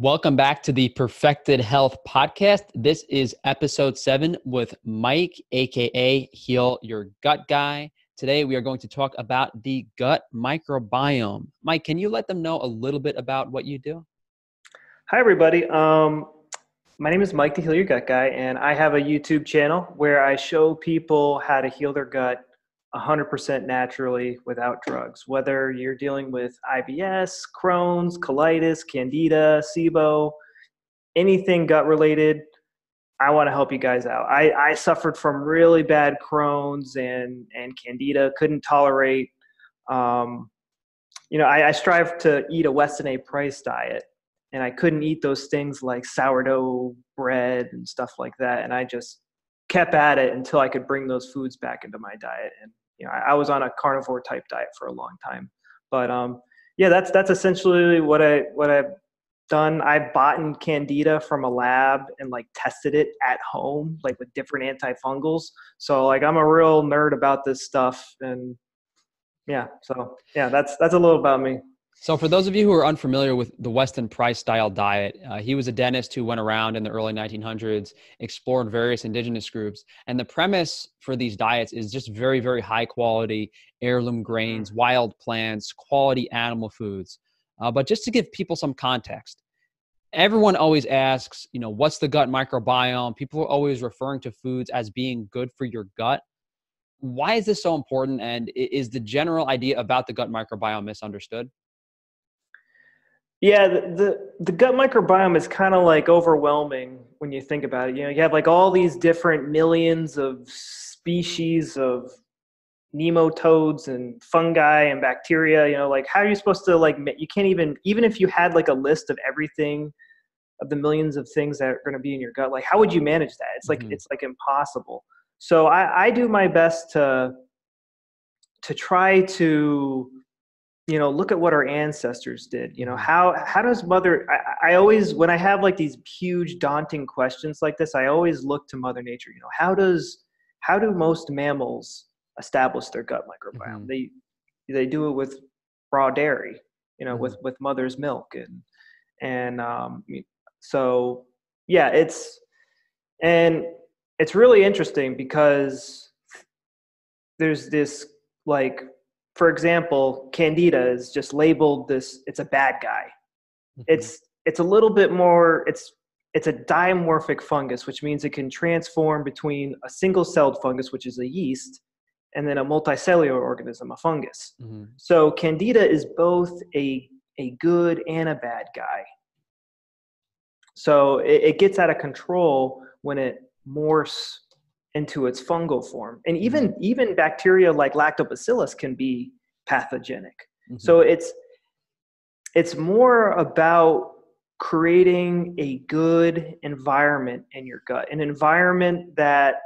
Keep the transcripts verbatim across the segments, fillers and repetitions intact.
Welcome back to the Perfected Health Podcast. This is episode seven with Mike, aka Heal Your Gut Guy. Today we are going to talk about the gut microbiome. Mike, can you let them know a little bit about what you do? Hi everybody. Um, my name is Mike, the Heal Your Gut Guy, and I have a YouTube channel where I show people how to heal their gut one hundred percent naturally without drugs. Whether you're dealing with I B S, Crohn's, colitis, candida, SIBO, anything gut related, I want to help you guys out. I, I suffered from really bad Crohn's and, and candida, couldn't tolerate. Um, you know, I, I strive to eat a Weston A. Price diet, and I couldn't eat those things like sourdough bread and stuff like that. And I just kept at it until I could bring those foods back into my diet. And you know, I was on a carnivore type diet for a long time, but um, yeah, that's, that's essentially what I, what I've done. I bought in candida from a lab and like tested it at home, like with different antifungals. So like, I'm a real nerd about this stuff, and yeah. So yeah, that's, that's a little about me. So for those of you who are unfamiliar with the Weston Price style diet, uh, he was a dentist who went around in the early nineteen hundreds, explored various indigenous groups. And the premise for these diets is just very, very high quality heirloom grains, wild plants, quality animal foods. Uh, but just to give people some context, everyone always asks, you know, what's the gut microbiome? People are always referring to foods as being good for your gut. Why is this so important? And is the general idea about the gut microbiome misunderstood? Yeah, the, the, the gut microbiome is kind of like overwhelming when you think about it. You know, you have like all these different millions of species of nematodes and fungi and bacteria. You know, like how are you supposed to like, you can't even, even if you had like a list of everything, of the millions of things that are going to be in your gut, like how would you manage that? It's like, mm-hmm. it's like impossible. So I, I do my best to, to try to, you know, look at what our ancestors did. You know, how, how does mother, I, I always, when I have like these huge daunting questions like this, I always look to Mother Nature. You know, how does, how do most mammals establish their gut microbiome? Mm-hmm. They, they do it with raw dairy, you know, mm-hmm. with, with mother's milk. And, and um, so yeah, it's, and it's really interesting because there's this like, for example, candida is just labeled this, it's a bad guy. Mm-hmm. It's, it's a little bit more, it's, it's a dimorphic fungus, which means it can transform between a single-celled fungus, which is a yeast, and then a multicellular organism, a fungus. Mm-hmm. So candida is both a, a good and a bad guy. So it, it gets out of control when it morphs into its fungal form. And even, mm-hmm. even bacteria like lactobacillus can be pathogenic. Mm-hmm. So it's, it's more about creating a good environment in your gut, an environment that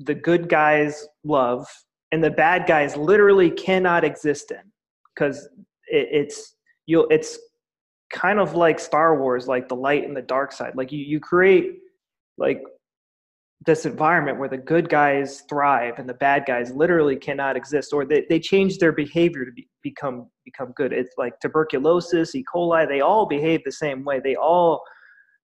the good guys love and the bad guys literally cannot exist in, because it, it's, you'll, it's kind of like Star Wars, like the light and the dark side. Like you, you create like this environment where the good guys thrive and the bad guys literally cannot exist, or they, they change their behavior to be, become, become good. It's like tuberculosis, E. coli, they all behave the same way. They all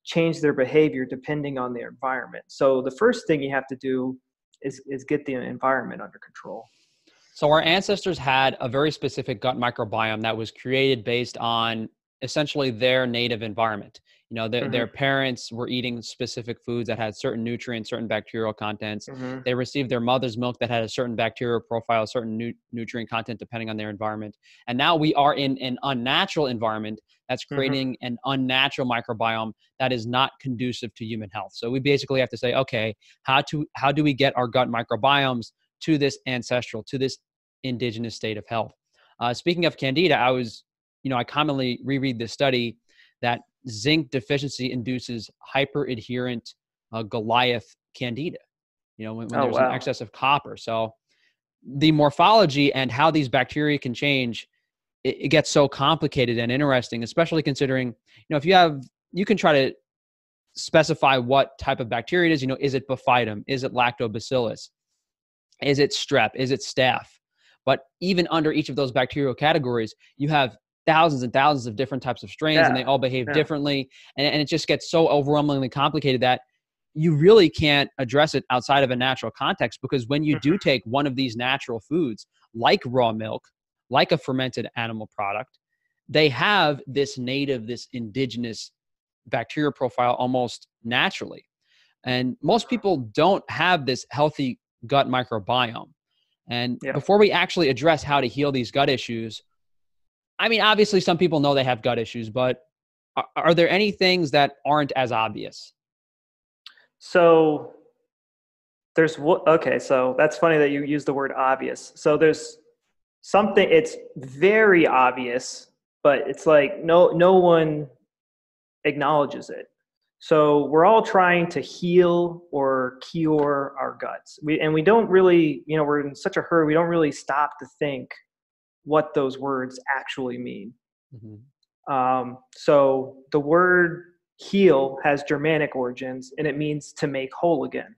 change their behavior depending on their environment. So the first thing you have to do is, is get the environment under control. So our ancestors had a very specific gut microbiome that was created based on essentially their native environment. You know, their, mm-hmm. their parents were eating specific foods that had certain nutrients, certain bacterial contents. Mm-hmm. They received their mother's milk that had a certain bacterial profile, certain nu- nutrient content, depending on their environment. And now we are in an unnatural environment that's creating mm-hmm. an unnatural microbiome that is not conducive to human health. So we basically have to say, okay, how to, how do we get our gut microbiomes to this ancestral, to this indigenous state of health? Uh, speaking of candida, I was, you know, I commonly reread this study that zinc deficiency induces hyperadherent uh, Goliath Candida, you know, when, when oh, there's wow. an excess of copper. So the morphology and how these bacteria can change, it, it gets so complicated and interesting, especially considering, you know, if you have, you can try to specify what type of bacteria it is. You know, is it Bifidum? Is it Lactobacillus? Is it Strep? Is it Staph? But even under each of those bacterial categories, you have thousands and thousands of different types of strains, yeah. and they all behave yeah. differently. And, and it just gets so overwhelmingly complicated that you really can't address it outside of a natural context, because when you do take one of these natural foods, like raw milk, like a fermented animal product, they have this native, this indigenous bacterial profile almost naturally. And most people don't have this healthy gut microbiome. And yeah. before we actually address how to heal these gut issues, I mean, obviously some people know they have gut issues, but are, are there any things that aren't as obvious? So there's, okay, so that's funny that you use the word obvious. So there's something, it's very obvious, but it's like no, no one acknowledges it. So we're all trying to heal or cure our guts. We, and we don't really, you know, we're in such a hurry, we don't really stop to think what those words actually mean. Mm-hmm. Um, so the word heal has Germanic origins, and it means to make whole again.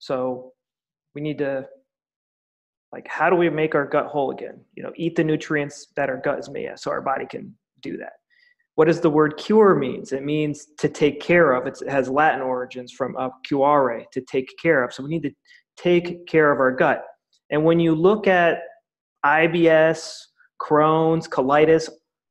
So we need to, like, how do we make our gut whole again? You know, eat the nutrients that our gut is made of so our body can do that. What does the word cure means? It means to take care of. It's, it has Latin origins from uh, curare, to take care of. So we need to take care of our gut. And when you look at I B S, Crohn's, colitis,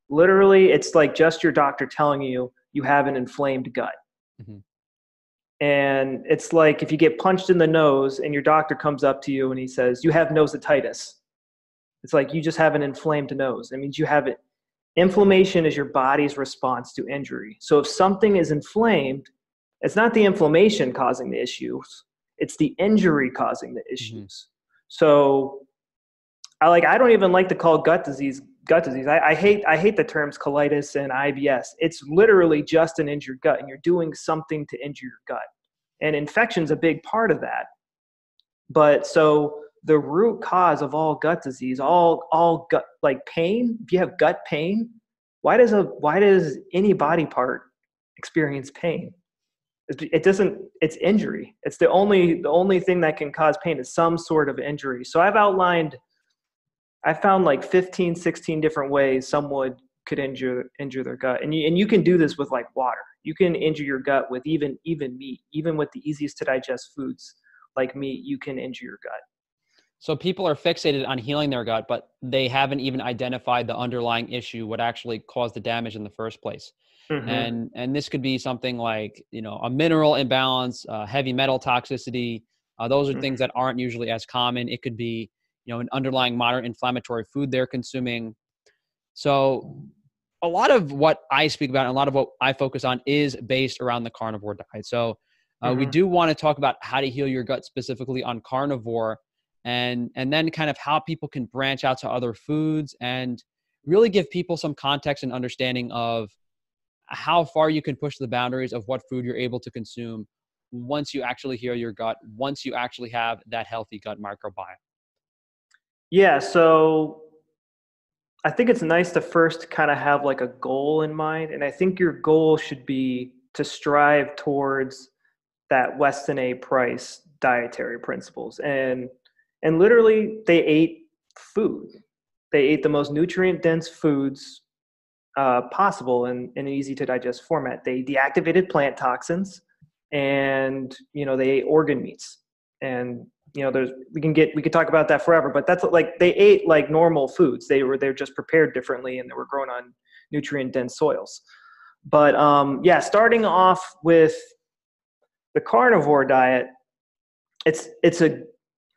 literally it's like just your doctor telling you you have an inflamed gut. Mm-hmm. And it's like if you get punched in the nose and your doctor comes up to you and he says, you have nosetitis. It's like you just have an inflamed nose. It means you have it. Inflammation is your body's response to injury. So if something is inflamed, it's not the inflammation causing the issues. It's the injury causing the issues. Mm-hmm. So I like, I don't even like to call gut disease gut disease. I, I hate, I hate the terms colitis and I B S. It's literally just an injured gut, and you're doing something to injure your gut. And infection's a big part of that. But so the root cause of all gut disease, all, all gut, like pain, if you have gut pain, why does a, why does any body part experience pain? It doesn't, it's injury. It's the only, the only thing that can cause pain is some sort of injury. So I've outlined, I found like fifteen, sixteen different ways someone could injure, injure their gut. And you, and you can do this with like water. You can injure your gut with even, even meat, even with the easiest to digest foods like meat, you can injure your gut. So people are fixated on healing their gut, but they haven't even identified the underlying issue, what actually caused the damage in the first place. Mm-hmm. And, and this could be something like, you know, a mineral imbalance, uh, heavy metal toxicity. Uh, those are mm-hmm. things that aren't usually as common. It could be, you know, an underlying moderate inflammatory food they're consuming. So a lot of what I speak about and a lot of what I focus on is based around the carnivore diet. So uh, mm-hmm. we do want to talk about how to heal your gut specifically on carnivore. And, and then kind of how people can branch out to other foods and really give people some context and understanding of how far you can push the boundaries of what food you're able to consume once you actually heal your gut, once you actually have that healthy gut microbiome. Yeah, so I think it's nice to first kind of have like a goal in mind. And I think your goal should be to strive towards that Weston A. Price dietary principles. And And literally, they ate food. They ate the most nutrient-dense foods uh, possible in, in an easy-to-digest format. They deactivated plant toxins, and you know they ate organ meats. And you know, there's we can get we could talk about that forever. But that's like they ate like normal foods. They were they're just prepared differently, and they were grown on nutrient-dense soils. But um, yeah, starting off with the carnivore diet, it's it's a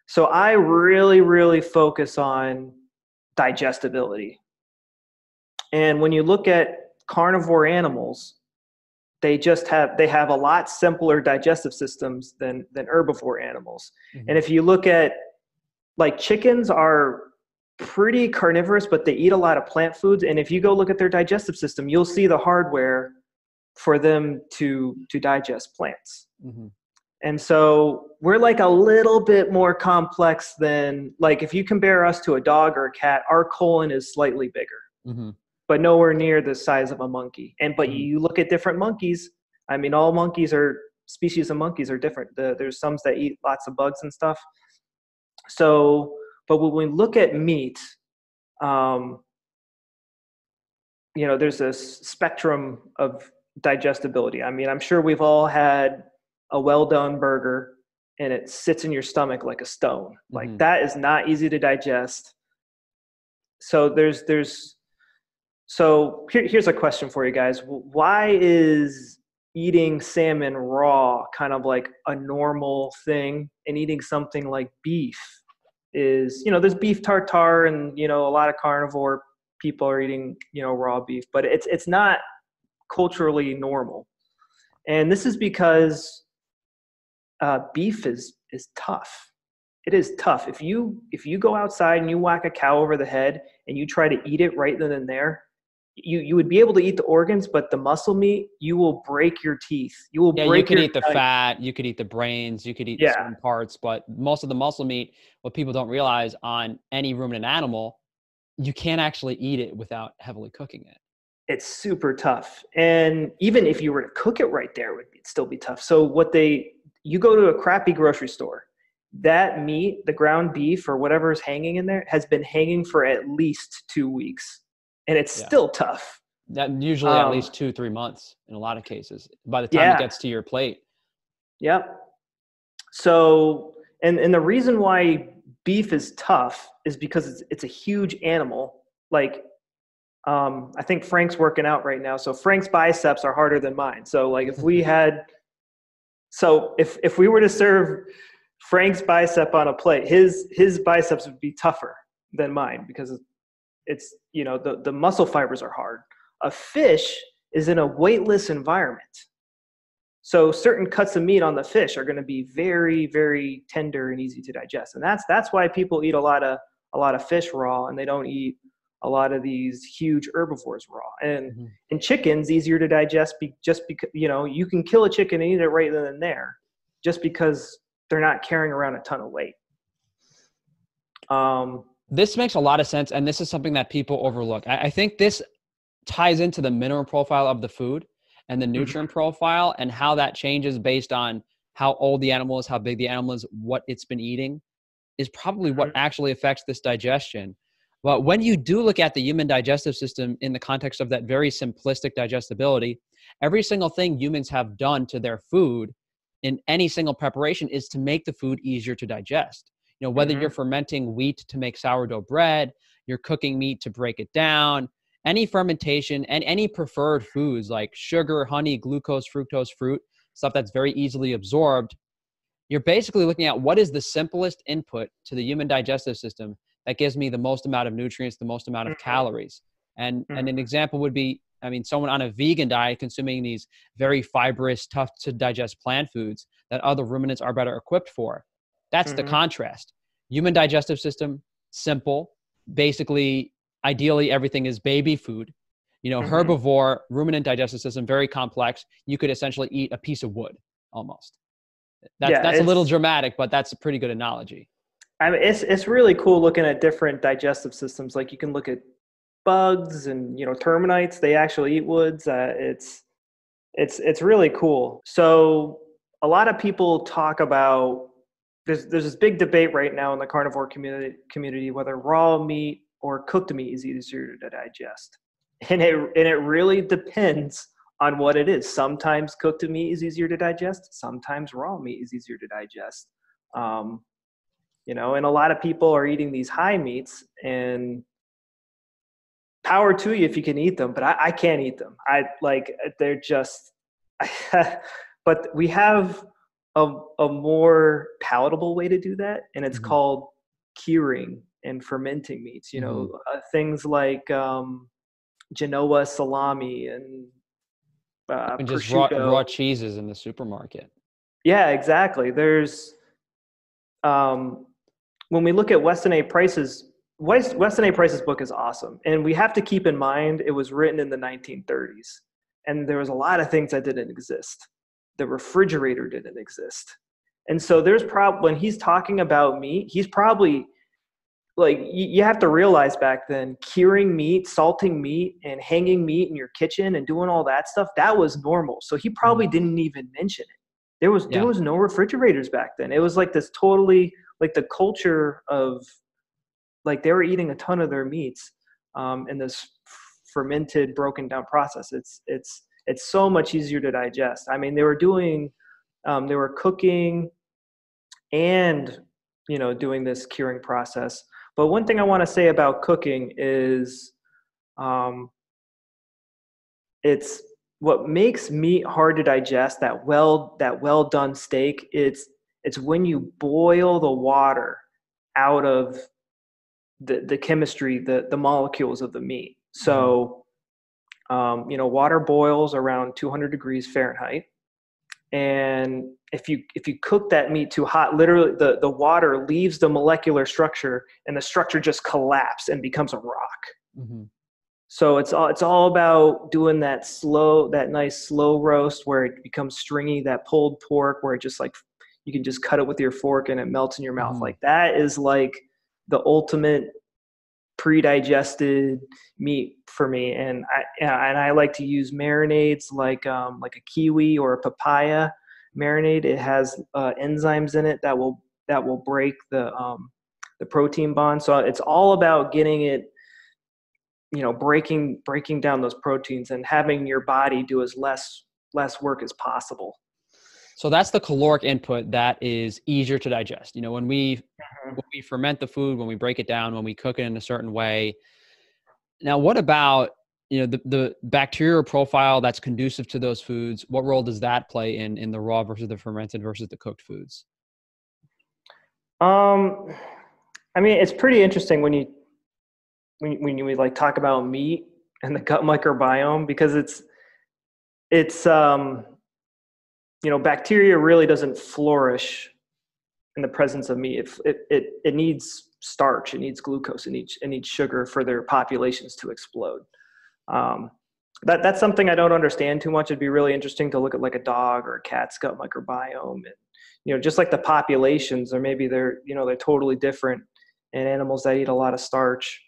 So I really, really focus on digestibility. And when you look at carnivore animals, they just have, they have a lot simpler digestive systems than, than herbivore animals. Mm-hmm. And if you look at like chickens are pretty carnivorous, but they eat a lot of plant foods. And if you go look at their digestive system, you'll see the hardware for them to, to digest plants. Mm-hmm. And so we're like a little bit more complex than, like if you compare us to a dog or a cat, our colon is slightly bigger, mm-hmm. but nowhere near the size of a monkey. And, but mm-hmm. you look at different monkeys. I mean, all monkeys are, species of monkeys are different. The, there's some that eat lots of bugs and stuff. So, but when we look at meat, um, you know, there's a spectrum of digestibility. I mean, I'm sure we've all had a well-done burger and it sits in your stomach like a stone. Mm-hmm. Like that is not easy to digest. So there's, there's, so here, here's a question for you guys. Why is eating salmon raw kind of like a normal thing, and eating something like beef is, you know, there's beef tartare and, you know, a lot of carnivore people are eating, you know, raw beef, but it's, it's not culturally normal. And this is because uh, beef is, is tough. It is tough. If you, if you go outside and you whack a cow over the head and you try to eat it right then and there, you, you would be able to eat the organs, but the muscle meat, you will break your teeth. You will yeah, break your you could your eat the tongue. Fat, you could eat the brains, you could eat yeah. certain parts, but most of the muscle meat, what people don't realize on any ruminant animal, you can't actually eat it without heavily cooking it. It's super tough. And even if you were to cook it right there, it would still be tough. So what they, you go to a crappy grocery store, that meat, the ground beef or whatever is hanging in there has been hanging for at least two weeks. And it's yeah. still tough. That usually um, at least two, three months in a lot of cases by the time yeah. it gets to your plate. Yep. So, and, and the reason why beef is tough is because it's, it's a huge animal. Like, um, I think Frank's working out right now. So Frank's biceps are harder than mine. So like if we had, so if, if we were to serve Frank's bicep on a plate, his, his biceps would be tougher than mine because it's, you know, the, the muscle fibers are hard. A fish is in a weightless environment. So certain cuts of meat on the fish are going to be very, very tender and easy to digest. And that's, that's why people eat a lot of, a lot of fish raw, and they don't eat a lot of these huge herbivores raw. And, mm-hmm. and chicken's easier to digest be, just because, you know, you can kill a chicken and eat it right then and there just because they're not carrying around a ton of weight. Um, this makes a lot of sense. And this is something that people overlook. I, I think this ties into the mineral profile of the food and the nutrient mm-hmm. profile and how that changes based on how old the animal is, how big the animal is, what it's been eating is probably what actually affects this digestion. But when you do look at the human digestive system in the context of that very simplistic digestibility, every single thing humans have done to their food in any single preparation is to make the food easier to digest. You know, whether mm-hmm. you're fermenting wheat to make sourdough bread, you're cooking meat to break it down, any fermentation and any preferred foods like sugar, honey, glucose, fructose, fruit, stuff that's very easily absorbed, you're basically looking at what is the simplest input to the human digestive system that gives me the most amount of nutrients, the most amount of mm-hmm. calories. And, mm-hmm. and an example would be, I mean, someone on a vegan diet consuming these very fibrous, tough to digest plant foods that other ruminants are better equipped for. That's mm-hmm. the contrast. Human digestive system, simple. Basically, ideally, everything is baby food. You know, mm-hmm. herbivore, ruminant digestive system, very complex. You could essentially eat a piece of wood, almost. That's, yeah, that's a little dramatic, but that's a pretty good analogy. I mean, it's, it's really cool looking at different digestive systems. Like you can look at bugs and, you know, termites. They actually eat woods. Uh, it's, it's, it's really cool. So a lot of people talk about, There's, there's this big debate right now in the carnivore community, community whether raw meat or cooked meat is easier to digest. And it, and it really depends on what it is. Sometimes cooked meat is easier to digest. Sometimes raw meat is easier to digest. Um, you know, and a lot of people are eating these high meats, and power to you if you can eat them, but I, I can't eat them. I like, they're just, but we have A, a more palatable way to do that, and it's mm-hmm. called curing and fermenting meats. You know, mm-hmm. uh, things like um, Genoa salami and, uh, and just raw, raw cheeses in the supermarket. Yeah, exactly. There's um, when we look at Weston A. Price's West, Weston A. Price's book is awesome, and we have to keep in mind it was written in the nineteen thirties, and there was a lot of things that didn't exist. The refrigerator didn't exist. And so there's probably, when he's talking about meat, he's probably like, you, you have to realize back then curing meat, salting meat, and hanging meat in your kitchen and doing all that stuff, that was normal. So he probably didn't even mention it. There was, yeah. there was no refrigerators back then. It was like this totally, like the culture of, like they were eating a ton of their meats um, in this fermented, broken down process. It's, it's, it's so much easier to digest. I mean, they were doing, um, they were cooking and, you know, doing this curing process. But one thing I want to say about cooking is, um, it's what makes meat hard to digest, that well, that well done steak. It's, it's when you boil the water out of the, the chemistry, the, the molecules of the meat. So, um, you know, water boils around two hundred degrees Fahrenheit. And if you, if you cook that meat too hot, literally the, the water leaves the molecular structure and the structure just collapses and becomes a rock. Mm-hmm. So it's all, it's all about doing that slow, that nice slow roast where it becomes stringy, that pulled pork where it just like, you can just cut it with your fork and it melts in your mouth. Mm. Like that is like the ultimate pre-digested meat for me. And I, and I like to use marinades like, um, like a kiwi or a papaya marinade. It has uh, enzymes in it that will, that will break the, um, the protein bond. So it's all about getting it, you know, breaking, breaking down those proteins and having your body do as less, less work as possible. So that's the caloric input that is easier to digest. You know, when we, mm-hmm. when we ferment the food, when we break it down, when we cook it in a certain way. Now, what about, you know, the, the bacterial profile that's conducive to those foods? What role does that play in, in the raw versus the fermented versus the cooked foods? Um, I mean, it's pretty interesting when you, when, when you, we like talk about meat and the gut microbiome, because it's, it's, um, you know, bacteria really doesn't flourish in the presence of meat. It, it, it, it needs starch, it needs glucose, it needs, it needs sugar for their populations to explode. Um, that, that's something I don't understand too much. It'd be really interesting to look at like a dog or a cat's gut microbiome. And, you know, just like the populations, or maybe they're, you know, they're totally different in animals that eat a lot of starch.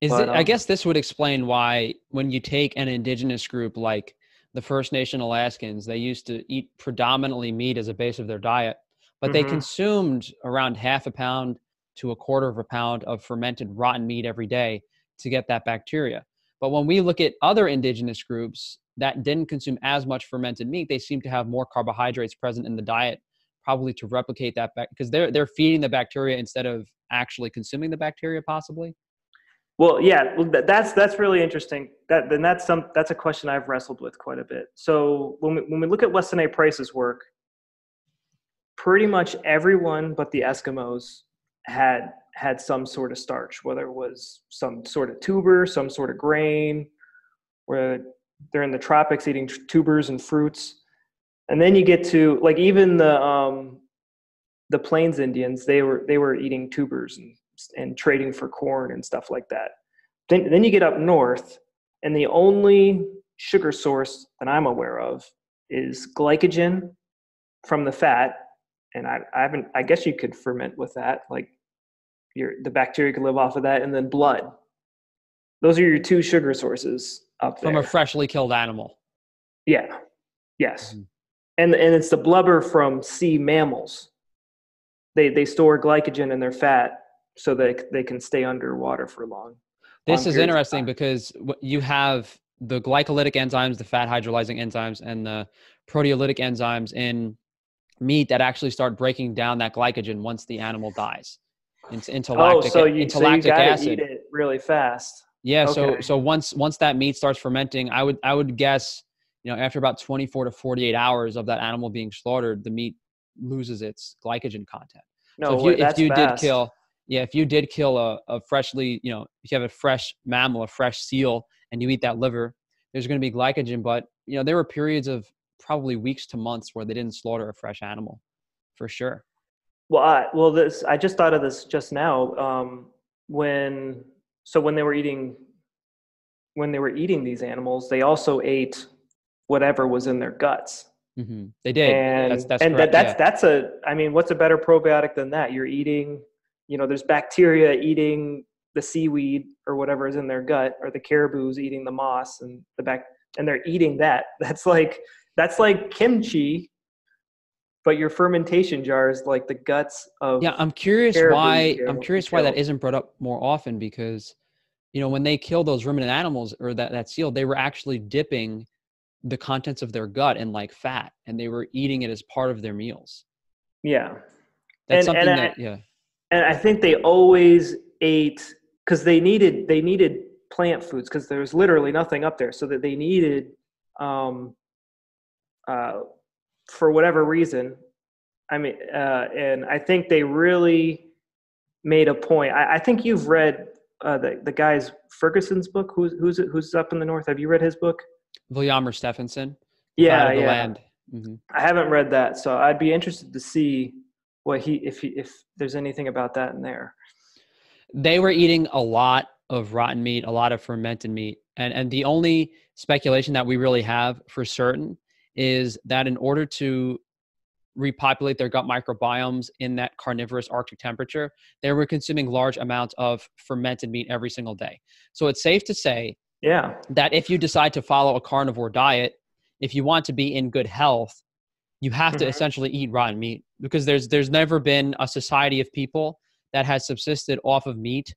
Is but, it, um, I guess this would explain why when you take an indigenous group like the First Nation Alaskans, they used to eat predominantly meat as a base of their diet, but mm-hmm. they consumed around half a pound to a quarter of a pound of fermented rotten meat every day to get that bacteria. But when we look at other indigenous groups that didn't consume as much fermented meat, they seem to have more carbohydrates present in the diet, probably to replicate that back, because they're, they're feeding the bacteria instead of actually consuming the bacteria possibly. Well, yeah, that's, that's really interesting. That, then that's some, that's a question I've wrestled with quite a bit. So when we, when we look at Weston A. Price's work, pretty much everyone but the Eskimos had, had some sort of starch, whether it was some sort of tuber, some sort of grain, where they're in the tropics eating tubers and fruits. And then you get to like, even the, um, the Plains Indians, they were, they were eating tubers and, and trading for corn and stuff like that. Then, then you get up north, and the only sugar source that I'm aware of is glycogen from the fat. And I, I haven't, I guess you could ferment with that. Like your, the bacteria could live off of that, and then blood. Those are your two sugar sources up there. From a freshly killed animal. Yeah. Yes. Mm-hmm. And, and it's the blubber from sea mammals. They, they store glycogen in their fat, so they, they can stay underwater for long. This is interesting because you have the glycolytic enzymes, the fat hydrolyzing enzymes, and the proteolytic enzymes in meat that actually start breaking down that glycogen once the animal dies. It's into lactic, oh, so you, into so lactic you gotta acid. Eat it really fast. Yeah. Okay. So, so once, once that meat starts fermenting, I would, I would guess, you know, after about twenty-four to forty-eight hours of that animal being slaughtered, the meat loses its glycogen content. No, so if you, wait, that's if you fast. did kill Yeah, if you did kill a, a freshly, you know, if you have a fresh mammal, a fresh seal, and you eat that liver, there's going to be glycogen. But, you know, there were periods of probably weeks to months where they didn't slaughter a fresh animal, for sure. Well, I, well, this I just thought of this just now. Um, when so when they were eating, when they were eating these animals, they also ate whatever was in their guts. Mm-hmm. They did, and that's that's and that, that's, yeah. that's a. I mean, what's a better probiotic than that? You're eating. You know, there's bacteria eating the seaweed or whatever is in their gut, or the caribou's eating the moss and the back, and they're eating that. That's like, that's like kimchi, but your fermentation jar is like the guts of. Yeah. I'm curious why, I'm curious why that isn't brought up more often, because you know, when they killed those ruminant animals or that, that seal, they were actually dipping the contents of their gut in like fat, and they were eating it as part of their meals. Yeah. That's and, something and that, I, yeah. And I think they always ate, because they needed, they needed plant foods because there was literally nothing up there, so that they needed, um, uh, for whatever reason, I mean, uh, and I think they really made a point. I, I think you've read uh, the the guy's Ferguson's book. Who's who's who's up in the north? Have you read his book? William or Stephenson. Yeah, yeah. Land. Mm-hmm. I haven't read that, so I'd be interested to see what he if he, if there's anything about that in there. They were eating a lot of rotten meat, a lot of fermented meat, and and the only speculation that we really have for certain is that in order to repopulate their gut microbiomes in that carnivorous Arctic temperature, they were consuming large amounts of fermented meat every single day. So it's safe to say yeah. that if you decide to follow a carnivore diet, if you want to be in good health, you have mm-hmm. to essentially eat rotten meat, because there's there's never been a society of people that has subsisted off of meat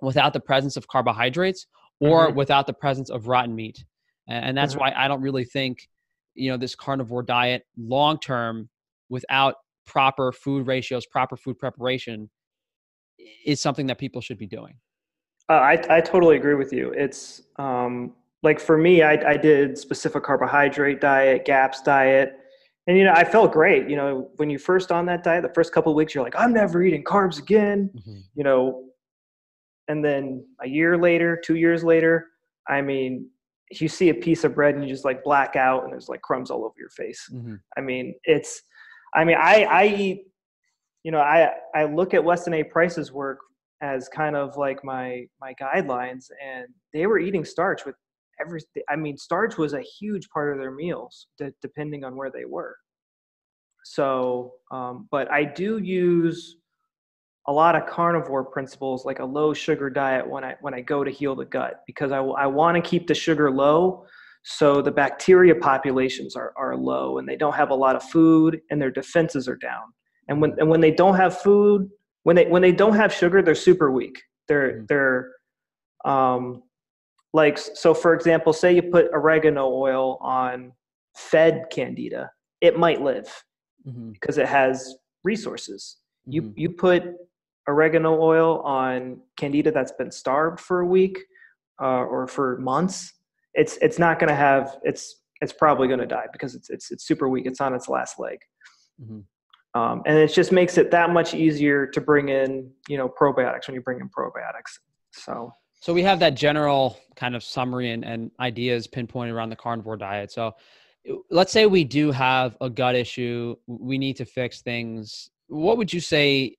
without the presence of carbohydrates or mm-hmm. without the presence of rotten meat. And that's mm-hmm. why I don't really think, you know, this carnivore diet long-term without proper food ratios, proper food preparation is something that people should be doing. Uh, I, I totally agree with you. It's um, like for me, I, I did specific carbohydrate diet, GAPS diet. And, you know, I felt great. You know, when you're first on that diet, the first couple of weeks, you're like, I'm never eating carbs again, mm-hmm. you know. And then a year later, two years later, I mean, you see a piece of bread and you just like black out and there's like crumbs all over your face. Mm-hmm. I mean, it's, I mean, I, I eat, you know, I, I look at Weston A. Price's work as kind of like my, my guidelines, and they were eating starch with everything. I mean, starch was a huge part of their meals d- depending on where they were. So, um, but I do use a lot of carnivore principles, like a low sugar diet when I, when I go to heal the gut, because I, I want to keep the sugar low. So the bacteria populations are, are low and they don't have a lot of food and their defenses are down. And when, and when they don't have food, when they, when they don't have sugar, they're super weak. They're, they're, um, like, so for example, say you put oregano oil on fed candida, it might live mm-hmm. because it has resources. You, you put oregano oil on candida that's been starved for a week uh, or for months, it's it's not going to have it's it's probably going to die because it's it's it's super weak. It's on its last leg, mm-hmm. um, and it just makes it that much easier to bring in you know probiotics when you bring in probiotics. So so we have that general kind of summary and, and ideas pinpointed around the carnivore diet. So let's say we do have a gut issue, we need to fix things. What would you say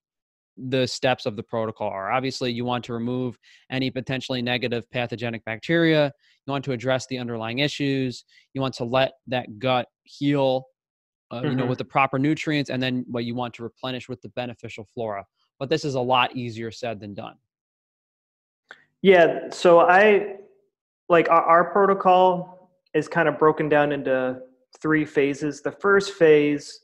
the steps of the protocol are? Obviously, you want to remove any potentially negative pathogenic bacteria. You want to address the underlying issues. You want to let that gut heal, uh, mm-hmm. you know, with the proper nutrients, and then what you want to replenish with the beneficial flora. But this is a lot easier said than done. Yeah. So I like our, our protocol is kind of broken down into three phases. The first phase,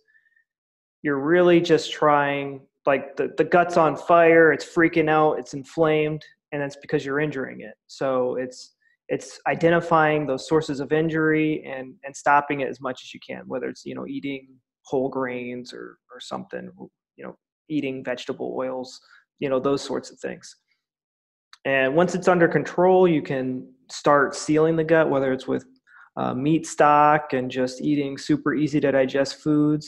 you're really just trying, like the, the gut's on fire, it's freaking out, it's inflamed, and that's because you're injuring it. So it's it's identifying those sources of injury and, and stopping it as much as you can, whether it's, you know, eating whole grains or, or something, you know, eating vegetable oils, you know, those sorts of things. And once it's under control, you can start sealing the gut, whether it's with uh, meat stock and just eating super easy to digest foods.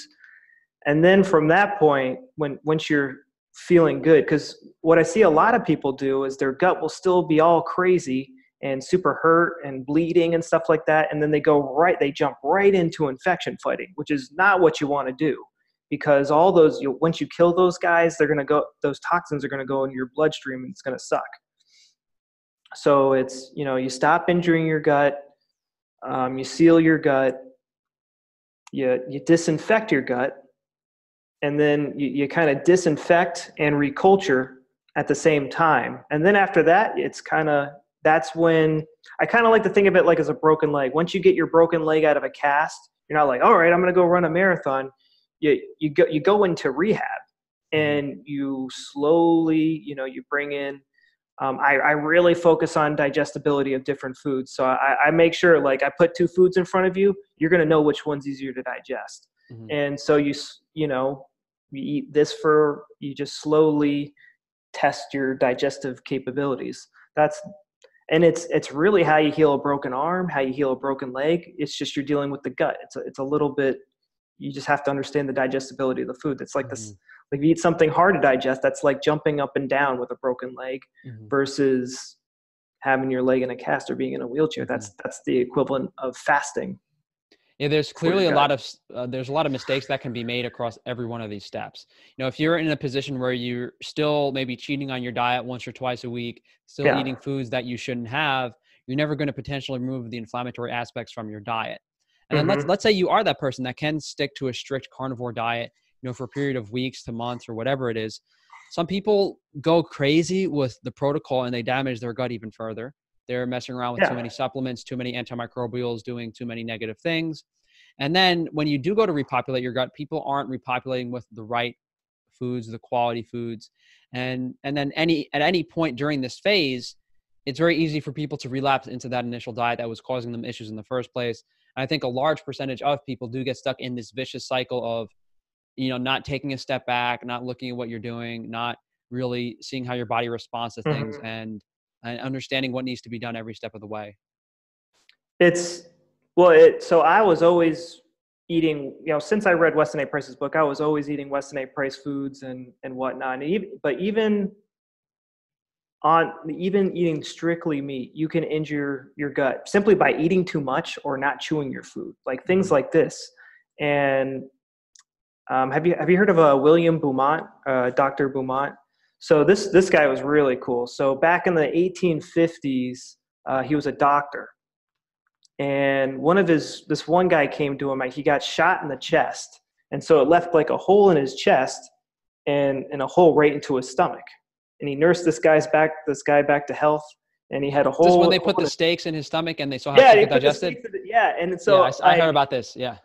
And then from that point, when once you're feeling good, because what I see a lot of people do is their gut will still be all crazy and super hurt and bleeding and stuff like that. And then they go right, they jump right into infection fighting, which is not what you want to do, because all those, you, once you kill those guys, they're going to go, those toxins are going to go in your bloodstream and it's going to suck. So it's, you know, you stop injuring your gut, um, you seal your gut, you, you disinfect your gut. And then you, you kind of disinfect and reculture at the same time. And then after that, it's kind of, that's when I kind of like to think of it like as a broken leg. Once you get your broken leg out of a cast, you're not like, all right, I'm going to go run a marathon. You, you go, you go into rehab and you slowly, you know, you bring in Um, I, I really focus on digestibility of different foods. So I, I make sure, like, I put two foods in front of you, you're going to know which one's easier to digest. Mm-hmm. And so you, you know, you eat this for, you just slowly test your digestive capabilities. That's, and it's, it's really how you heal a broken arm, how you heal a broken leg. It's just, you're dealing with the gut. It's a, it's a little bit, you just have to understand the digestibility of the food. That's like mm-hmm. this, like if you eat something hard to digest, that's like jumping up and down with a broken leg mm-hmm. versus having your leg in a cast or being in a wheelchair. Mm-hmm. That's, that's the equivalent of fasting. Yeah, there's clearly a lot of uh, there's a lot of mistakes that can be made across every one of these steps. You know, if you're in a position where you're still maybe cheating on your diet once or twice a week, still yeah. eating foods that you shouldn't have, you're never going to potentially remove the inflammatory aspects from your diet. And mm-hmm. then let's let's say you are that person that can stick to a strict carnivore diet, you know, for a period of weeks to months or whatever it is. Some people go crazy with the protocol and they damage their gut even further. They're messing around with yeah. too many supplements, too many antimicrobials, doing too many negative things. And then when you do go to repopulate your gut, people aren't repopulating with the right foods, the quality foods. And and then any at any point during this phase, it's very easy for people to relapse into that initial diet that was causing them issues in the first place. And I think a large percentage of people do get stuck in this vicious cycle of, you know, not taking a step back, not looking at what you're doing, not really seeing how your body responds to things. Mm-hmm. and and understanding what needs to be done every step of the way. It's, well, it, so I was always eating, you know, since I read Weston A. Price's book, I was always eating Weston A. Price foods and, and whatnot. And even, but even on, even eating strictly meat, you can injure your gut simply by eating too much or not chewing your food, like things like this. And um, have you, have you heard of a uh, William Beaumont, uh, Doctor Beaumont? So this, this guy was really cool. So back in the eighteen fifties, uh, he was a doctor, and one of his, this one guy came to him, he got shot in the chest. And so it left like a hole in his chest and, and a hole right into his stomach. And he nursed this guy's back, this guy back to health. And he had a hole. Just when they put the steaks in his stomach and they saw how yeah, it digested. The, yeah. And so yeah, I, I, I heard about this. Yeah.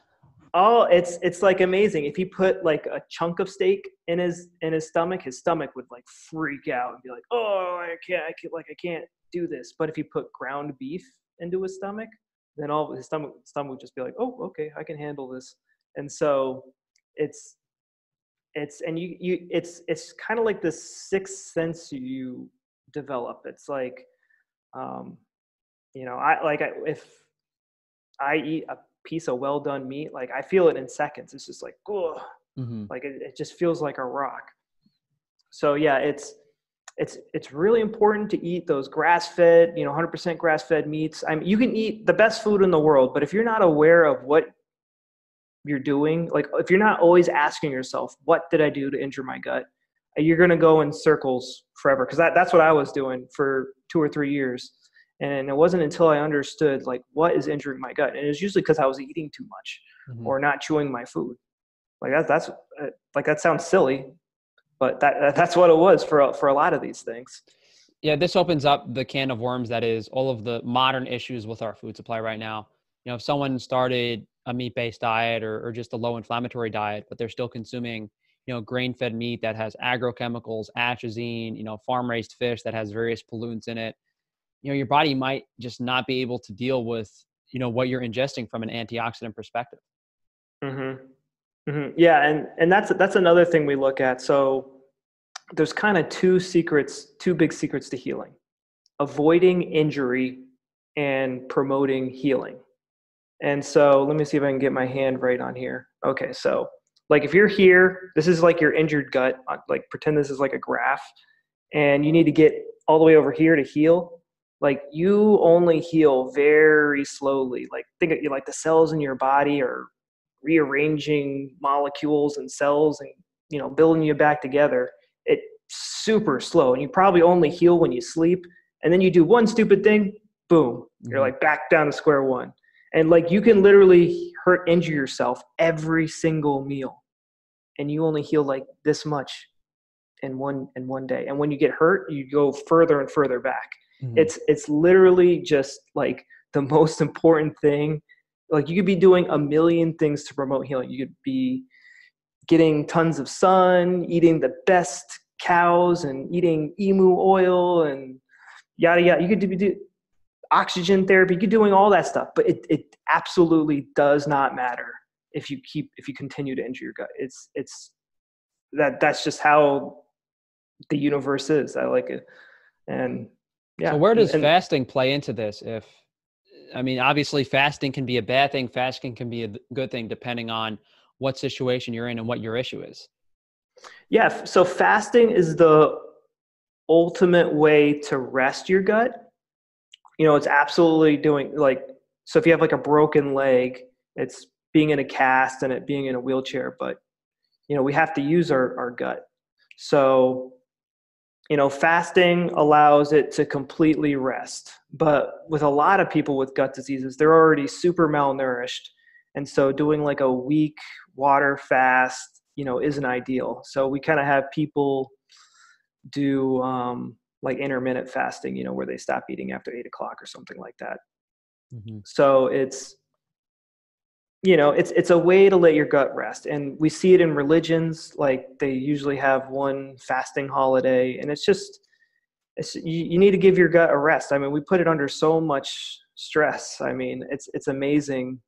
Oh, it's, it's like amazing. If he put like a chunk of steak in his, in his stomach, his stomach would like freak out and be like, oh, I can't, I can't, like, I can't do this. But if he put ground beef into his stomach, then all his stomach, stomach would just be like, oh, okay, I can handle this. And so it's, it's, and you, you, it's, it's kind of like this sixth sense you develop. It's like, um, you know, I like, I, if I eat a piece of well done meat, like I feel it in seconds. It's just like, oh, mm-hmm. like it, it just feels like a rock. So yeah, it's, it's, it's really important to eat those grass fed, you know, one hundred percent grass fed meats. I mean, you can eat the best food in the world, but if you're not aware of what you're doing, like if you're not always asking yourself, what did I do to injure my gut? You're going to go in circles forever. Cause that, that's what I was doing for two or three years. And it wasn't until I understood, like, what is injuring my gut. And it's usually because I was eating too much mm-hmm. or not chewing my food. Like that, that's uh, like, that sounds silly, but that, that that's what it was for, for a lot of these things. Yeah. This opens up the can of worms. That is all of the modern issues with our food supply right now. You know, if someone started a meat-based diet or, or just a low inflammatory diet, but they're still consuming, you know, grain-fed meat that has agrochemicals, atrazine, you know, farm-raised fish that has various pollutants in it, you know, your body might just not be able to deal with, you know, what you're ingesting from an antioxidant perspective. Mm-hmm. Mm-hmm. Yeah. And, and that's, that's another thing we look at. So there's kind of two secrets, two big secrets to healing: avoiding injury and promoting healing. And so let me see if I can get my hand right on here. Okay. So like, if you're here, this is like your injured gut, like pretend this is like a graph, and you need to get all the way over here to heal. Like you only heal very slowly. Like think of you like the cells in your body are rearranging molecules and cells and, you know, building you back together. It's super slow. And you probably only heal when you sleep. And then you do one stupid thing, boom, you're like back down to square one. And like, you can literally hurt, injure yourself every single meal. And you only heal like this much in one, in one day. And when you get hurt, you go further and further back. Mm-hmm. It's, it's literally just like the most important thing. Like you could be doing a million things to promote healing. You could be getting tons of sun, eating the best cows and eating emu oil and yada, yada. You could do, do oxygen therapy. You're doing all that stuff, but it, it absolutely does not matter if you keep, if you continue to injure your gut. It's, it's that that's just how the universe is. I like it. And yeah. So where does and, fasting play into this? If, I mean, obviously fasting can be a bad thing. Fasting can be a good thing, depending on what situation you're in and what your issue is. Yeah. So fasting is the ultimate way to rest your gut. You know, it's absolutely doing like, so if you have like a broken leg, it's being in a cast and it being in a wheelchair, but you know, we have to use our, our gut. So, you know, fasting allows it to completely rest, but with a lot of people with gut diseases, they're already super malnourished. And so doing like a week water fast, you know, isn't ideal. So we kind of have people do um, like intermittent fasting, you know, where they stop eating after eight o'clock or something like that. Mm-hmm. So it's, you know, it's, it's a way to let your gut rest. And we see it in religions, like they usually have one fasting holiday, and it's just, it's, you, you need to give your gut a rest. I mean, we put it under so much stress. I mean, it's, it's amazing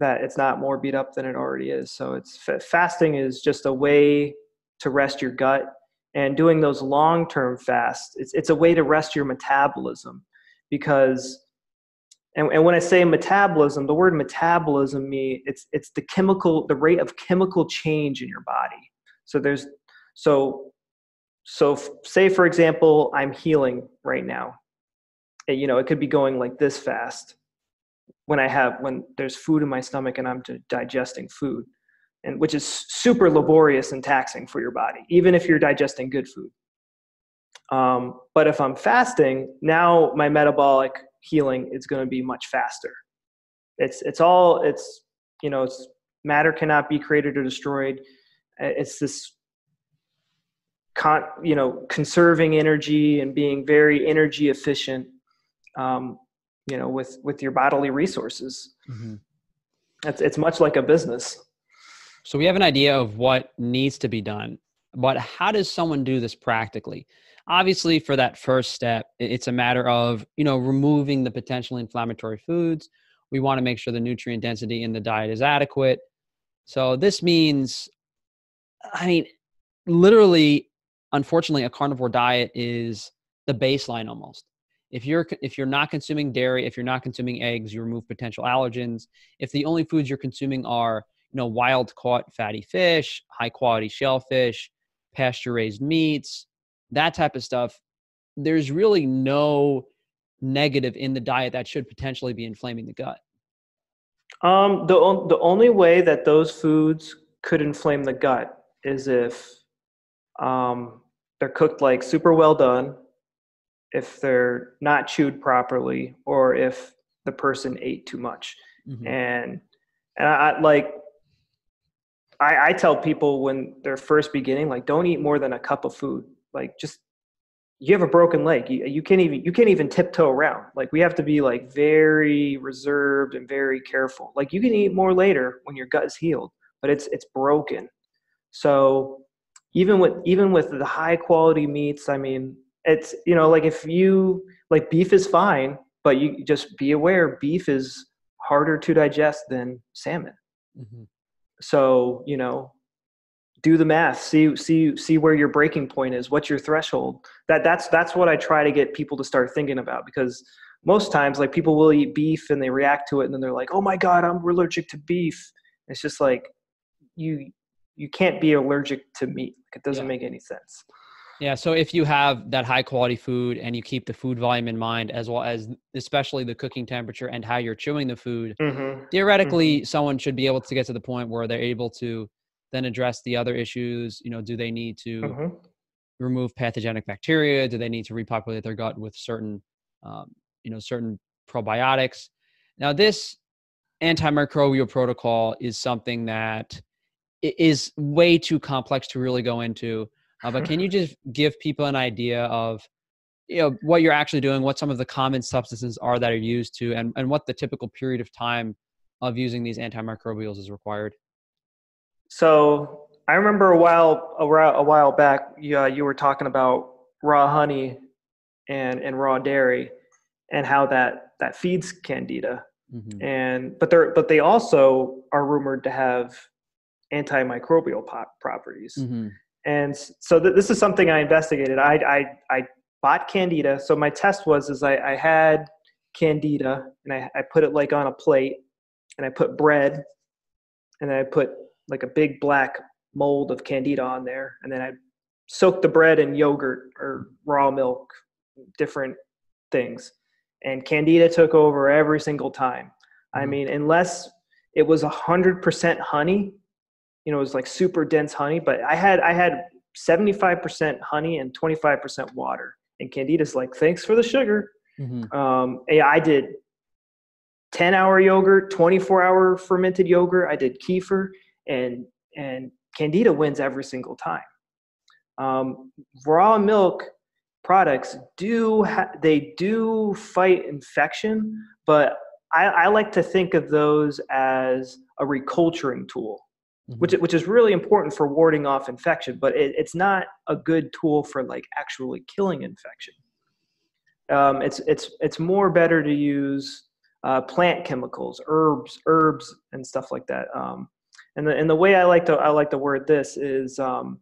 that it's not more beat up than it already is. So it's fasting is just a way to rest your gut, and doing those long-term fasts, it's, it's a way to rest your metabolism because, and, and when I say metabolism, the word metabolism means it's, it's the chemical, the rate of chemical change in your body. So there's, so, so f- say for example, I'm healing right now. And, you know, it could be going like this fast when I have, when there's food in my stomach and I'm to digesting food, and which is super laborious and taxing for your body, even if you're digesting good food. Um, but if I'm fasting, now my metabolic healing is going to be much faster. It's, it's all, it's, you know, it's matter cannot be created or destroyed. It's this con, you know, conserving energy and being very energy efficient, um, you know, with, with your bodily resources. Mm-hmm. It's, it's much like a business. So we have an idea of what needs to be done, but how does someone do this practically? Obviously, for that first step, it's a matter of, you know, removing the potential inflammatory foods. We want to make sure the nutrient density in the diet is adequate. So this means, I mean, literally, unfortunately, a carnivore diet is the baseline almost. If you're if you're not consuming dairy, if you're not consuming eggs, you remove potential allergens. If the only foods you're consuming are, you know, wild caught fatty fish, high quality shellfish, pasture raised meats, that type of stuff, there's really no negative in the diet that should potentially be inflaming the gut. Um, the the only way that those foods could inflame the gut is if um, they're cooked like super well done, if they're not chewed properly, or if the person ate too much. Mm-hmm. And and I, I like I, I tell people when they're first beginning, like, don't eat more than a cup of food. Like, just, you have a broken leg. You, you can't even, you can't even tiptoe around. Like, we have to be like very reserved and very careful. Like, you can eat more later when your gut is healed, but it's, it's broken. So even with, even with the high quality meats, I mean, it's, you know, like if you like beef is fine, but you just be aware beef is harder to digest than salmon. Mm-hmm. So, you know, do the math, see, see, see where your breaking point is. What's your threshold? That that's, that's what I try to get people to start thinking about, because most times like people will eat beef and they react to it. And then they're like, oh my God, I'm allergic to beef. It's just like, you, you can't be allergic to meat. It doesn't yeah. make any sense. Yeah. So if you have that high quality food and you keep the food volume in mind, as well as especially the cooking temperature and how you're chewing the food, mm-hmm. theoretically, mm-hmm. someone should be able to get to the point where they're able to then address the other issues. You know, do they need to mm-hmm. remove pathogenic bacteria? Do they need to repopulate their gut with certain, um, you know, certain probiotics? Now, this antimicrobial protocol is something that is way too complex to really go into. Uh, but can you just give people an idea of, you know, what you're actually doing, what some of the common substances are that are used to, and, and what the typical period of time of using these antimicrobials is required? So I remember a while a while back, you, uh, you were talking about raw honey and and raw dairy, and how that that feeds candida. Mm-hmm. And but they're but they also are rumored to have antimicrobial pop properties. Mm-hmm. And so th this is something I investigated. I I I bought candida. So my test was is I, I had candida, and I, I put it like on a plate, and I put bread, and I put like a big black mold of candida on there, and then I soaked the bread in yogurt or raw milk, different things. And candida took over every single time. I mean, unless it was one hundred percent honey, you know, it was like super dense honey, but I had I had seventy-five percent honey and twenty-five percent water. And candida's like, thanks for the sugar. Mm-hmm. um, yeah, I did ten hour yogurt, twenty-four hour fermented yogurt. I did kefir, and and candida wins every single time. Um, raw milk products do ha they do fight infection, but I, I like to think of those as a reculturing tool, mm-hmm. which which is really important for warding off infection, but it, it's not a good tool for like actually killing infection. Um, it's it's it's more better to use uh, plant chemicals, herbs, herbs, and stuff like that. Um, and the and the way I like to I like to word this is um,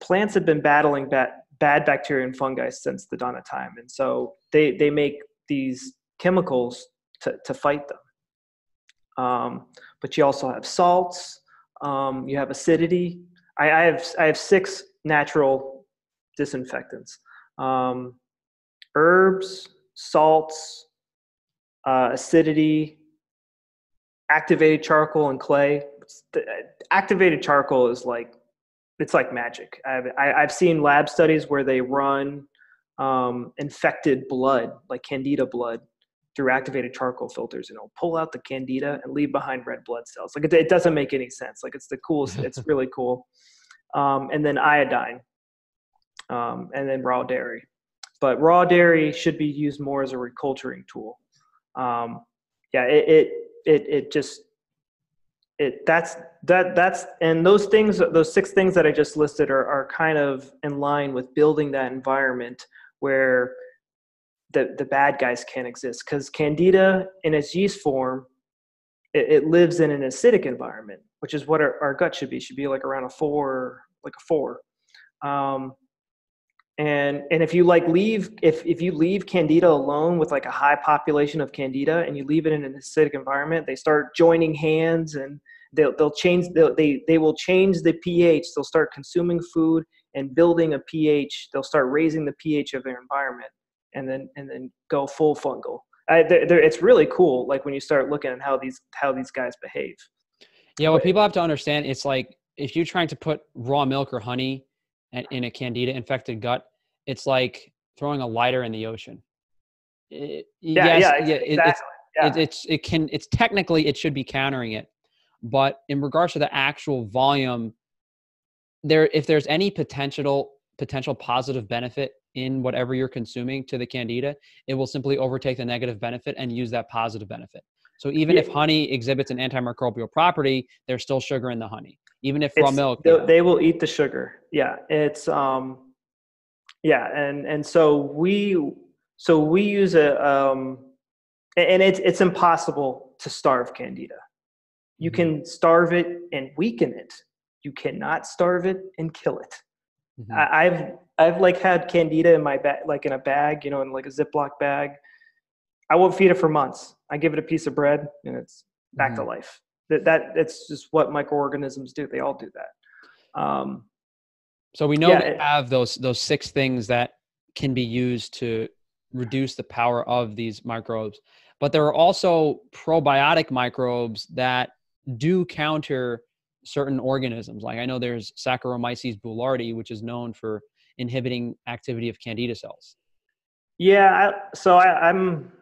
plants have been battling bat. bad bacteria and fungi since the dawn of time. And so they, they make these chemicals to, to fight them. Um, but you also have salts, um, you have acidity. I, I, have, I have six natural disinfectants. Um, herbs, salts, uh, acidity, activated charcoal and clay. The, activated charcoal is like, it's like magic. I've, I, I've seen lab studies where they run um, infected blood, like candida blood, through activated charcoal filters, and it'll pull out the candida and leave behind red blood cells. Like it, it doesn't make any sense. Like it's the coolest. It's really cool. Um, and then iodine, um, and then raw dairy. But raw dairy should be used more as a reculturing tool. Um, yeah, it it it, it just. It that's that that's and those things those six things that I just listed are, are kind of in line with building that environment where the the bad guys can't exist, because candida in its yeast form, it, it lives in an acidic environment, which is what our, our gut should be should be like around a four, like a four. um and and if you like leave if if you leave candida alone with like a high population of candida, and you leave it in an acidic environment, they start joining hands, and they'll they'll change they'll, they they will change the pH. They'll start consuming food and building a pH. They'll start raising the pH of their environment, and then and then go full fungal. I, they're, they're, it's really cool, like when you start looking at how these how these guys behave. Yeah, what but, people have to understand, it's like if you're trying to put raw milk or honey in a candida infected gut, it's like throwing a lighter in the ocean. It, yeah, yes, yeah, yeah, it, exactly. It's, yeah. It, it's, it can, it's technically, it should be countering it, but in regards to the actual volume there, if there's any potential, potential positive benefit in whatever you're consuming to the candida, it will simply overtake the negative benefit and use that positive benefit. So even yeah. if honey exhibits an antimicrobial property, there's still sugar in the honey. Even if raw it's, milk, they, they will eat the sugar. Yeah, it's um, yeah, and and so we so we use a um, and it's it's impossible to starve candida. You mm-hmm. can starve it and weaken it. You cannot starve it and kill it. Mm-hmm. I, I've I've like had candida in my bag, like in a bag, you know, in like a Ziploc bag. I won't feed it for months. I give it a piece of bread, and it's back mm-hmm. to life. That, that it's just what microorganisms do. They all do that. Um, so we know yeah, we have those, those six things that can be used to reduce the power of these microbes, but there are also probiotic microbes that do counter certain organisms. Like I know there's Saccharomyces boulardii, which is known for inhibiting activity of candida cells. Yeah. I, so I, I'm,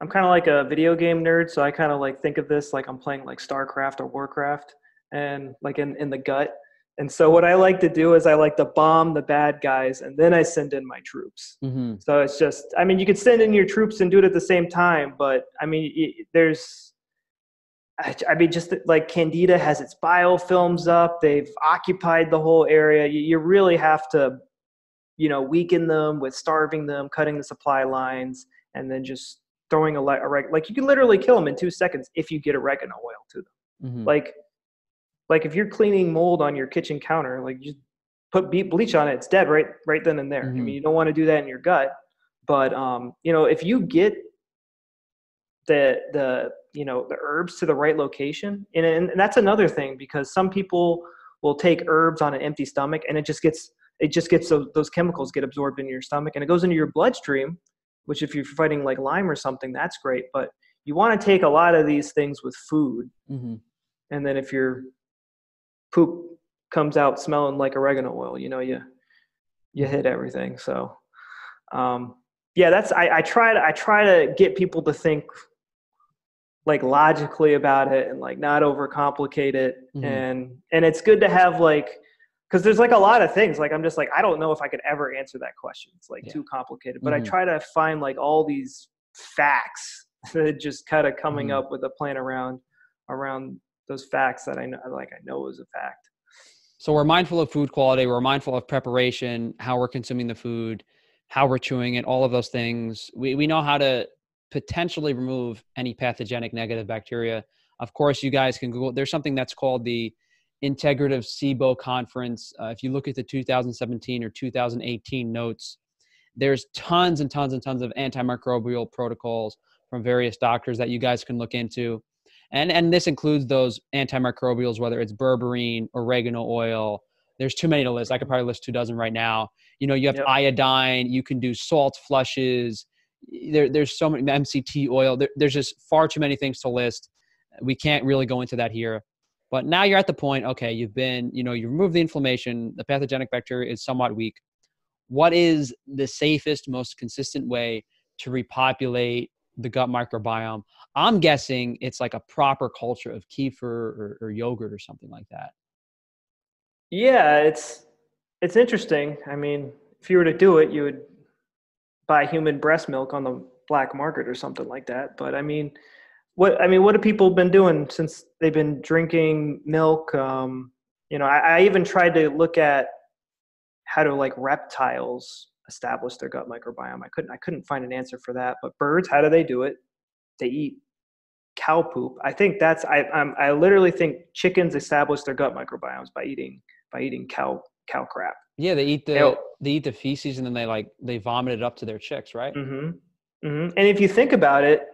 I'm kind of like a video game nerd, so I kind of like think of this like I'm playing like StarCraft or Warcraft, and like in, in the gut. And so what I like to do is I like to bomb the bad guys, and then I send in my troops. Mm-hmm. So it's just, I mean, you could send in your troops and do it at the same time, but I mean, it, there's, I mean, just like Candida has its biofilms up. They've occupied the whole area. You really have to, you know, weaken them with starving them, cutting the supply lines, and then just throwing a, a like you can literally kill them in two seconds if you get oregano oil to them. Mm-hmm. Like, like if you're cleaning mold on your kitchen counter, like just put bleach on it. It's dead right, right then and there. Mm-hmm. I mean, you don't want to do that in your gut, but um, you know, if you get the the you know, the herbs to the right location. And, and that's another thing, because some people will take herbs on an empty stomach and it just gets, it just gets, those, those chemicals get absorbed into your stomach and it goes into your bloodstream, which if you're fighting like Lyme or something, that's great. But you want to take a lot of these things with food. Mm-hmm. And then if your poop comes out smelling like oregano oil, you know, you, you hit everything. So, um, yeah, that's, I, I try to, I try to get people to think like logically about it and like not overcomplicate it. Mm-hmm. And, and it's good to have like, cause there's like a lot of things. Like, I'm just like, I don't know if I could ever answer that question. It's like yeah. too complicated, but mm-hmm. I try to find like all these facts that just kind of coming mm-hmm. up with a plan around, around those facts that I know, like I know is a fact. So we're mindful of food quality. We're mindful of preparation, how we're consuming the food, how we're chewing it, all of those things. We, we know how to potentially remove any pathogenic negative bacteria. Of course, you guys can Google. There's something that's called the Integrative SIBO Conference. Uh, if you look at the two thousand seventeen or two thousand eighteen notes, there's tons and tons and tons of antimicrobial protocols from various doctors that you guys can look into. And, and this includes those antimicrobials, whether it's berberine, oregano oil. There's too many to list. I could probably list two dozen right now. You know, you have yep. iodine, you can do salt flushes, There, there's so many M C T oil. There, there's just far too many things to list. We can't really go into that here, but now you're at the point, okay, you've been, you know, you remove the inflammation, the pathogenic bacteria is somewhat weak. What is the safest, most consistent way to repopulate the gut microbiome? I'm guessing it's like a proper culture of kefir or, or yogurt or something like that. Yeah, it's, it's interesting. I mean, if you were to do it, you would buy human breast milk on the black market or something like that. But I mean, what I mean, what have people been doing since they've been drinking milk? Um, you know, I, I even tried to look at how do like reptiles establish their gut microbiome. I couldn't I couldn't find an answer for that. But birds, how do they do it? They eat cow poop. I think that's I I'm, I literally think chickens establish their gut microbiomes by eating by eating cow cow crap. Yeah, they eat the they, they eat the feces and then they like they vomit it up to their chicks, right? Mm-hmm. Mm-hmm. And if you think about it,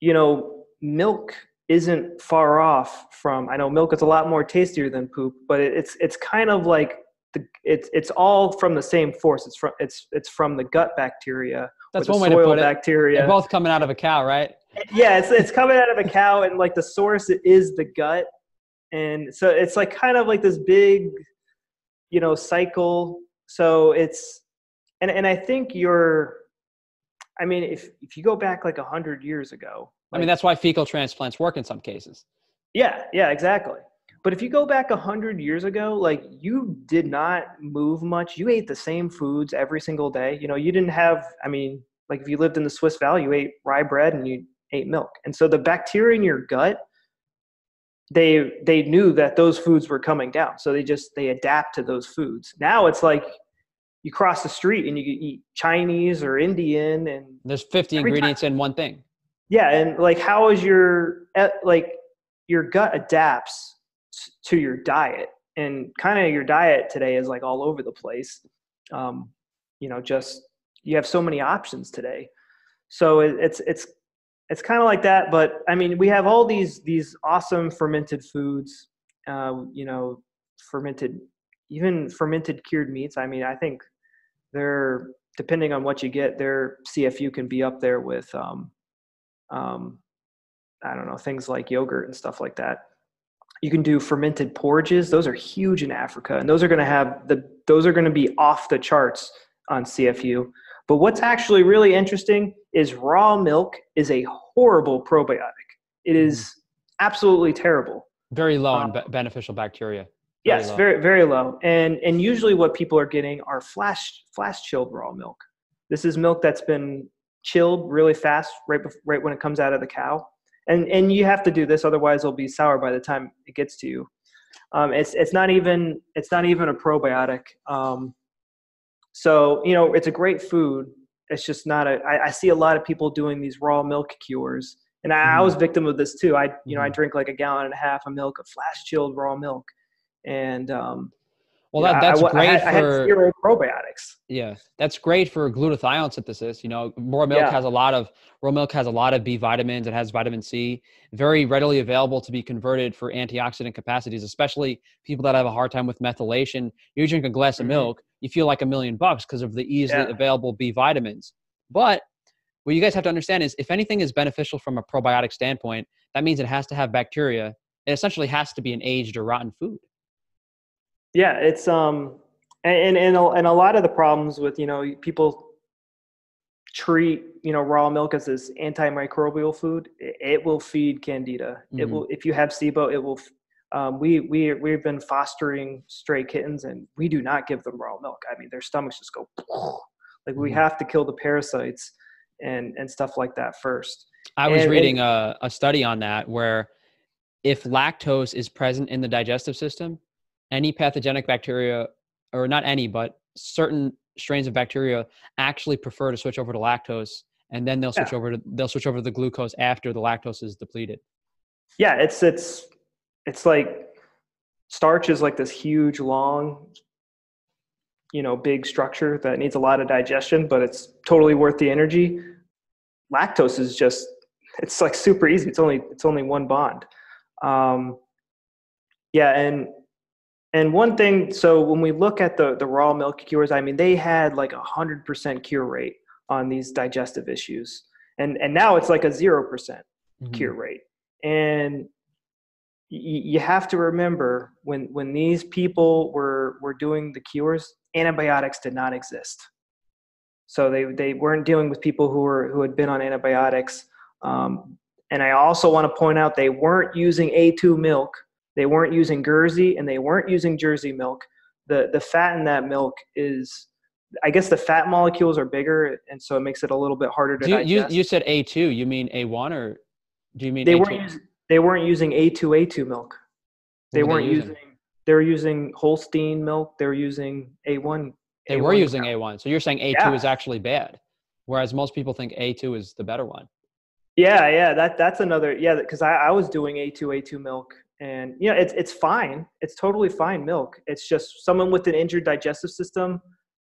you know, milk isn't far off from. I know milk is a lot more tastier than poop, but it, it's it's kind of like the it's it's all from the same force. It's from it's it's from the gut bacteria. That's one way to put it. Bacteria. They're both coming out of a cow, right? Yeah, it's it's coming out of a cow, and like the source is the gut, and so it's like kind of like this big, you know, cycle. So it's, and, and I think you're, I mean, if, if you go back like a hundred years ago, like, I mean, that's why fecal transplants work in some cases. Yeah. Yeah, exactly. But if you go back a hundred years ago, like you did not move much. You ate the same foods every single day. You know, you didn't have, I mean, like if you lived in the Swiss Valley, you ate rye bread and you ate milk. And so the bacteria in your gut, they they knew that those foods were coming down. So they just, they adapt to those foods. Now it's like you cross the street and you eat Chinese or Indian and there's fifty ingredients time. In one thing. Yeah. And like, how is your, like your gut adapts to your diet, and kind of your diet today is like all over the place. Um, you know, just, you have so many options today. So it, it's, it's, It's kind of like that, but I mean, we have all these these awesome fermented foods, uh, you know, fermented, even fermented cured meats. I mean, I think they're, depending on what you get, their C F U can be up there with, um, um, I don't know, things like yogurt and stuff like that. You can do fermented porridges; those are huge in Africa, and those are going to have the those are going to be off the charts on C F U. But what's actually really interesting is raw milk is a horrible probiotic. It is absolutely terrible. Very low um, in be- beneficial bacteria. Very yes, low. very very low. And and usually what people are getting are flash flash chilled raw milk. This is milk that's been chilled really fast right bef- right when it comes out of the cow, And and you have to do this, otherwise it'll be sour by the time it gets to you. Um, it's it's not even it's not even a probiotic. Um, so you know, it's a great food. It's just not a. I, I see a lot of people doing these raw milk cures, and I, mm-hmm. I was victim of this too. I you mm-hmm. know I drink like a gallon and a half of milk, of flash chilled raw milk, and um, well, that, that's I, great. I, I, for, I had zero probiotics. Yeah, that's great for glutathione synthesis. You know, raw milk yeah. has a lot of raw milk has a lot of B vitamins. It has vitamin C, very readily available to be converted for antioxidant capacities, especially people that have a hard time with methylation. You drink a glass mm-hmm. of milk, you feel like a million bucks because of the easily yeah. available B vitamins. But what you guys have to understand is if anything is beneficial from a probiotic standpoint, that means it has to have bacteria. It essentially has to be an aged or rotten food. Yeah, it's, um, and, and, and a lot of the problems with, you know, people treat, you know, raw milk as this antimicrobial food. It will feed candida. Mm-hmm. It will, if you have SIBO, it will, um, we, we, we've been fostering stray kittens and we do not give them raw milk. I mean, their stomachs just go, like we mm-hmm. have to kill the parasites and, and stuff like that first. I was and, reading and, a, a study on that where if lactose is present in the digestive system, any pathogenic bacteria, or not any, but certain strains of bacteria actually prefer to switch over to lactose, and then they'll switch yeah. over to they'll switch over to the glucose after the lactose is depleted. Yeah, it's it's it's like starch is like this huge, long, you know, big structure that needs a lot of digestion, but it's totally worth the energy. Lactose is just it's like super easy. It's only it's only one bond. Um, yeah, and. And one thing, so when we look at the, the raw milk cures, I mean, they had like a hundred percent cure rate on these digestive issues. And, and now it's like a zero percent mm-hmm. cure rate. And y- you have to remember when, when these people were, were doing the cures, antibiotics did not exist. So they, they weren't dealing with people who were, who had been on antibiotics. Um, and I also want to point out, they weren't using A two milk. They weren't using Guernsey and they weren't using Jersey milk. The the fat in that milk is, I guess the fat molecules are bigger, and so it makes it a little bit harder to do you, digest. You, you said A two, you mean A one, or do you mean they A two? Weren't, they weren't using A two A two milk. They weren't they using? using, they were using Holstein milk. They were using A one. They A one were using milk. A one. So you're saying A two yeah. is actually bad, whereas most people think A two is the better one. Yeah, yeah, that that's another, yeah, because I, I was doing A two A two milk. And, you know, it's, it's fine. It's totally fine milk. It's just someone with an injured digestive system,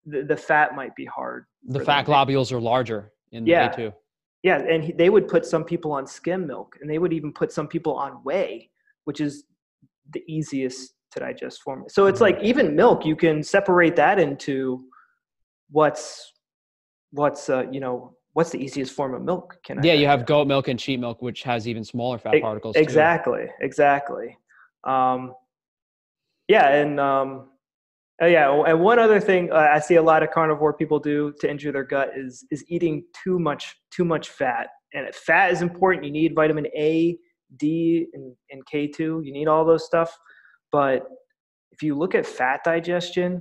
the, the fat might be hard. The fat globules are larger in yeah. the A two. Yeah. And he, they would put some people on skim milk, and they would even put some people on whey, which is the easiest to digest form. So it's like even milk, you can separate that into what's, what's, uh, you know, what's the easiest form of milk? Can I yeah, you have goat milk and sheep milk, which has even smaller fat particles. Exactly, too. exactly. Um, yeah, and um, oh yeah, and one other thing uh, I see a lot of carnivore people do to injure their gut is is eating too much too much fat. And fat is important. You need vitamin A, D, and, and K two. You need all those stuff. But if you look at fat digestion,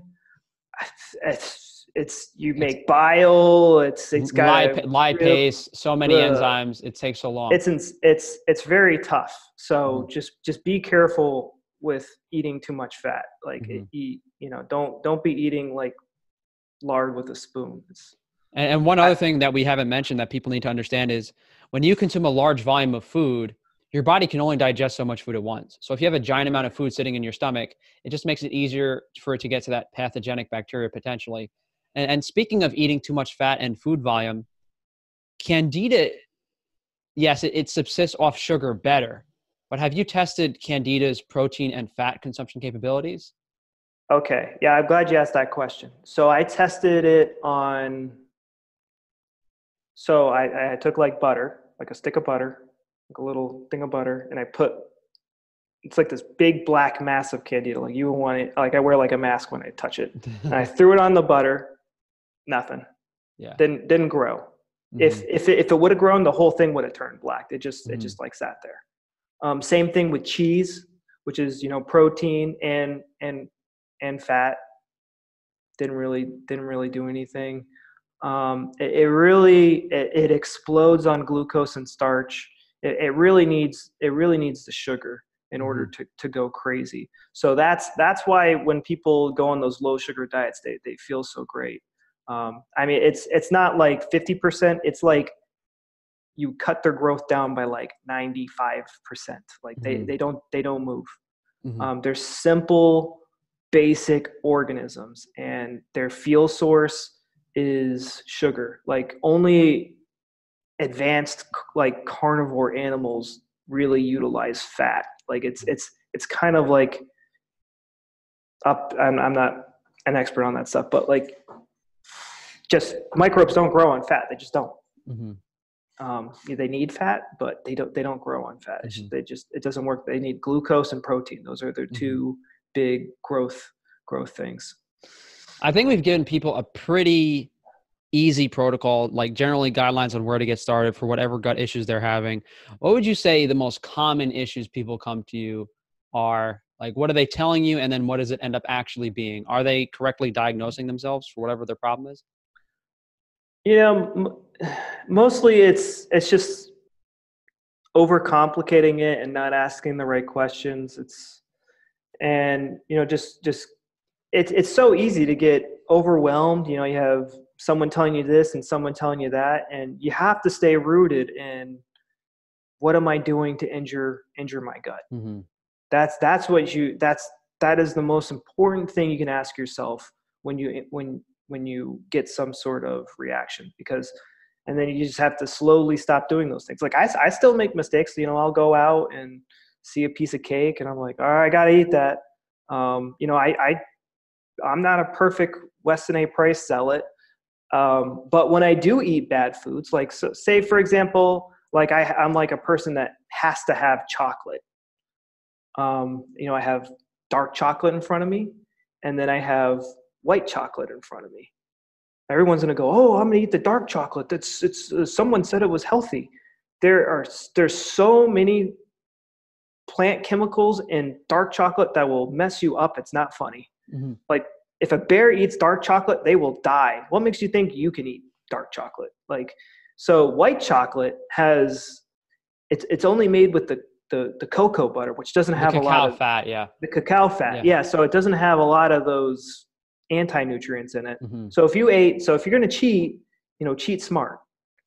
it's It's you make it's, bile. It's it's got lip, lipase, so many uh, enzymes. It takes so long. It's it's it's very tough. So mm-hmm. just just be careful with eating too much fat. Like mm-hmm. eat, you know, don't don't be eating like lard with a spoon. It's, and, and one I, other thing that we haven't mentioned that people need to understand is when you consume a large volume of food, your body can only digest so much food at once. So if you have a giant amount of food sitting in your stomach, it just makes it easier for it to get to that pathogenic bacteria potentially. And speaking of eating too much fat and food volume, candida, yes, it, it subsists off sugar better, but have you tested candida's protein and fat consumption capabilities? Okay. Yeah, I'm glad you asked that question. So I tested it on, so I, I took like butter, like a stick of butter, like a little thing of butter, and I put, it's like this big black mass of candida. Like you want it, like I wear like a mask when I touch it. And I threw it on the butter. Nothing. Yeah. Didn't didn't grow. Mm-hmm. If if it, if it would have grown, the whole thing would have turned black. It just mm-hmm. it just like sat there. Um, same thing with cheese, which is you know protein and and and fat. Didn't really didn't really do anything. Um, it, it really it, it explodes on glucose and starch, It, it really needs it really needs the sugar in order to, to go crazy. So that's that's why when people go on those low sugar diets, they they feel so great. Um, I mean, it's it's not like fifty percent. It's like you cut their growth down by like ninety-five percent. Like they mm-hmm. they don't they don't move. Mm-hmm. Um, they're simple, basic organisms, and their fuel source is sugar. Like only advanced like carnivore animals really utilize fat. Like it's it's it's kind of like up. I'm I'm not an expert on that stuff, but like just microbes don't grow on fat. They just don't. Mm-hmm. Um, they need fat, but they don't. They don't grow on fat. Mm-hmm. They just it doesn't work. They need glucose and protein. Those are their mm-hmm. two big growth growth things. I think we've given people a pretty easy protocol, like generally guidelines on where to get started for whatever gut issues they're having. What would you say the most common issues people come to you are? Like, what are they telling you? And then what does it end up actually being? Are they correctly diagnosing themselves for whatever their problem is? You know, m- mostly it's, it's just overcomplicating it and not asking the right questions. It's, and you know, just, just it's, it's so easy to get overwhelmed. You know, you have someone telling you this and someone telling you that, and you have to stay rooted in what am I doing to injure, injure my gut? Mm-hmm. That's, that's what you, that's, that is the most important thing you can ask yourself when you, when, when you get some sort of reaction, because, and then you just have to slowly stop doing those things. Like I, I still make mistakes, you know, I'll go out and see a piece of cake and I'm like, all right, I got to eat that. Um, you know, I, I, I'm not a perfect Weston A. Price zealot. Um, but when I do eat bad foods, like, so say for example, like I, I'm like a person that has to have chocolate. Um, you know, I have dark chocolate in front of me, and then I have white chocolate in front of me. Everyone's going to go, oh, I'm going to eat the dark chocolate. That's it's, uh, someone said it was healthy. There are, there's so many plant chemicals in dark chocolate that will mess you up. It's not funny. Mm-hmm. Like, if a bear eats dark chocolate, they will die. What makes you think you can eat dark chocolate? Like, so white chocolate has, it's it's only made with the, the, the cocoa butter, which doesn't have a lot of fat. Yeah. The cacao fat. Yeah. yeah. So it doesn't have a lot of those anti-nutrients in it. Mm-hmm. So if you ate, so if you're going to cheat, you know, cheat smart.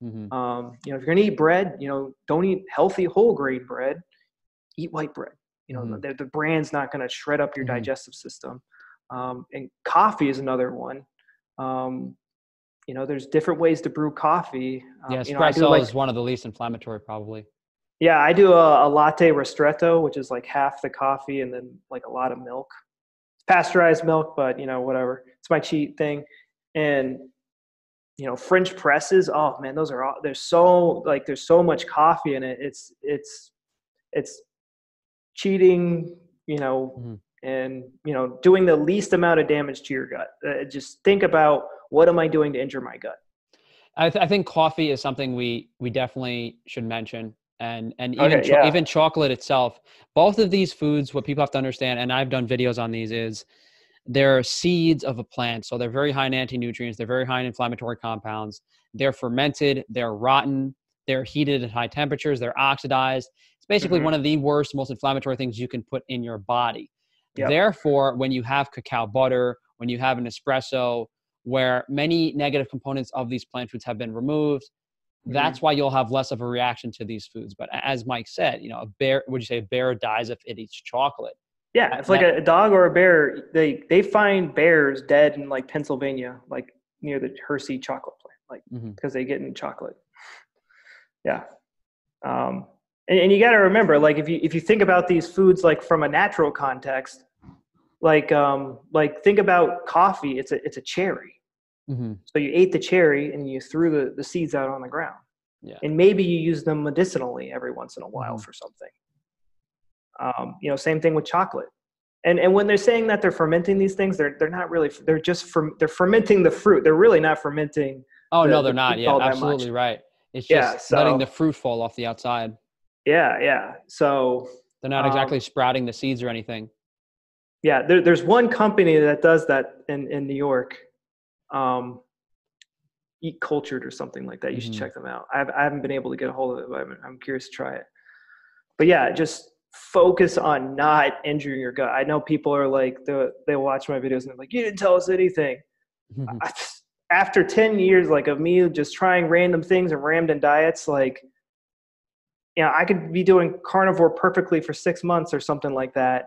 Mm-hmm. Um, you know, if you're going to eat bread, you know, don't eat healthy whole grain bread, eat white bread. You know, mm-hmm. the, the brand's not going to shred up your mm-hmm. digestive system. Um, and coffee is another one. Um, you know, there's different ways to brew coffee. Um, yeah, espresso you know, like, is one of the least inflammatory, probably. Yeah, I do a, a latte ristretto, which is like half the coffee and then like a lot of milk. It's pasteurized milk, but you know, whatever. It's my cheat thing. And you know, French presses. Oh man, those are all. There's so like there's so much coffee in it. It's it's it's cheating. You know. Mm-hmm. And, you know, doing the least amount of damage to your gut. Uh, just think about, what am I doing to injure my gut? I, th- I think coffee is something we, we definitely should mention. And, and even, okay, cho- yeah. even chocolate itself, both of these foods, what people have to understand, and I've done videos on these, is they're seeds of a plant. So they're very high in anti-nutrients. They're very high in inflammatory compounds. They're fermented. They're rotten. They're heated at high temperatures. They're oxidized. It's basically mm-hmm. one of the worst, most inflammatory things you can put in your body. Yep. Therefore, when you have cacao butter, when you have an espresso, where many negative components of these plant foods have been removed, mm-hmm. that's why you'll have less of a reaction to these foods. But as Mike said, you know, a bear, would you say a bear dies if it eats chocolate? Yeah, it's like that, a dog or a bear. They they find bears dead in like Pennsylvania, like near the Hershey chocolate plant, like because mm-hmm. they get in chocolate. Yeah. Um, and, and you got to remember, like if you if you think about these foods like from a natural context. Like, um, like think about coffee. It's a, it's a cherry. Mm-hmm. So you ate the cherry and you threw the, the seeds out on the ground. Yeah. And maybe you use them medicinally every once in a while mm-hmm. for something. Um, you know, same thing with chocolate. And and when they're saying that they're fermenting these things, they're they're not really. They're just fer- they're fermenting the fruit. They're really not fermenting. Oh the, no, they're the not. Yeah, absolutely right. It's just yeah, so, letting the fruit fall off the outside. Yeah, yeah. So they're not exactly um, sprouting the seeds or anything. Yeah, there, there's one company that does that in, in New York. Um, Eat Cultured or something like that. You mm-hmm. should check them out. I've, I haven't been able to get a hold of it, but I'm, I'm curious to try it. But yeah, just focus on not injuring your gut. I know people are like, the, they watch my videos and they're like, you didn't tell us anything. Mm-hmm. I, after ten years, like, of me just trying random things and random diets, like, you know, I could be doing carnivore perfectly for six months or something like that.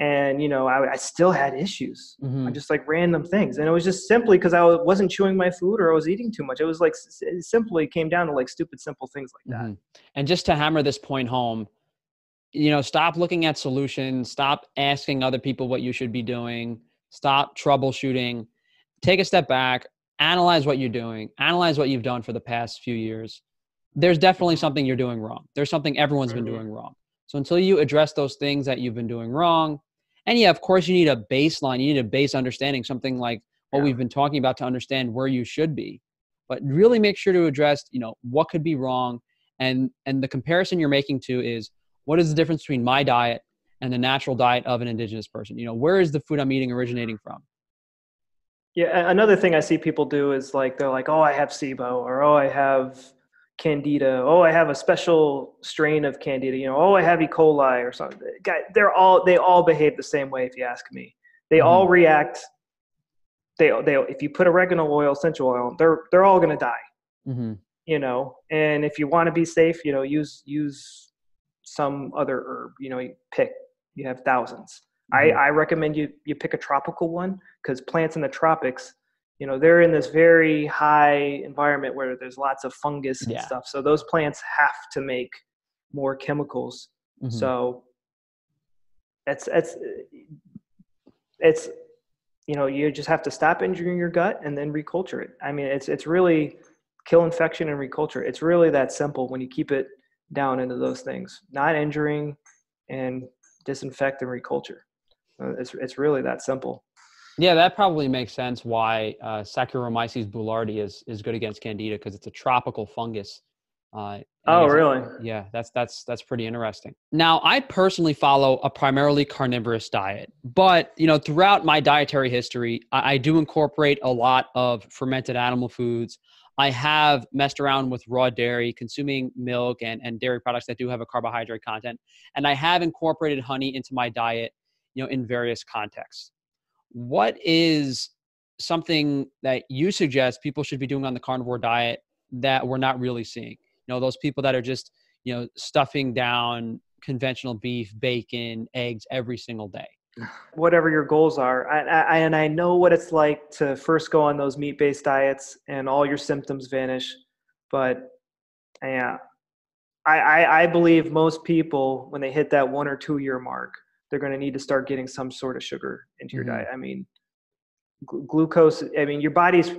And, you know, I, I still had issues. Mm-hmm. I just like random things. And it was just simply because I wasn't chewing my food or I was eating too much. It was like, it simply came down to like stupid, simple things like that. Mm-hmm. And just to hammer this point home, you know, stop looking at solutions. Stop asking other people what you should be doing. Stop troubleshooting. Take a step back, analyze what you're doing, analyze what you've done for the past few years. There's definitely something you're doing wrong. There's something everyone's been doing wrong. So until you address those things that you've been doing wrong, and yeah, of course you need a baseline, you need a base understanding, something like what yeah. we've been talking about to understand where you should be, but really make sure to address, you know, what could be wrong. And, and the comparison you're making to is, what is the difference between my diet and the natural diet of an indigenous person? You know, where is the food I'm eating originating from? Yeah. Another thing I see people do is like, they're like, oh, I have SIBO, or, oh, I have Candida. Oh, I have a special strain of Candida. You know, oh, I have E. coli or something. They're all, they all behave the same way. If you ask me, they mm. all react. They, they, if you put oregano oil, essential oil, they're, they're all going to die, mm-hmm. you know? And if you want to be safe, you know, use, use some other herb, you know, you pick, you have thousands. Mm-hmm. I, I recommend you, you pick a tropical one, because plants in the tropics, you know, they're in this very high environment where there's lots of fungus and yeah. stuff. So those plants have to make more chemicals. Mm-hmm. So that's, that's, it's, you know, you just have to stop injuring your gut and then reculture it. I mean, it's, it's really kill infection and reculture. It's really that simple when you keep it down into those things, not injuring and disinfect and reculture. It's, it's really that simple. Yeah, that probably makes sense why uh, Saccharomyces boulardii is, is good against Candida, because it's a tropical fungus. Uh, oh, really? Yeah, that's that's that's pretty interesting. Now, I personally follow a primarily carnivorous diet, but you know, throughout my dietary history, I, I do incorporate a lot of fermented animal foods. I have messed around with raw dairy, consuming milk and, and dairy products that do have a carbohydrate content, and I have incorporated honey into my diet, you know, in various contexts. What is something that you suggest people should be doing on the carnivore diet that we're not really seeing? You know, those people that are just, you know, stuffing down conventional beef, bacon, eggs every single day. Whatever your goals are. I, I, and I know what it's like to first go on those meat-based diets and all your symptoms vanish. But yeah, I, I, I believe most people, when they hit that one or two year mark, they're going to need to start getting some sort of sugar into your mm-hmm. diet. I mean, gl- glucose, I mean, your body's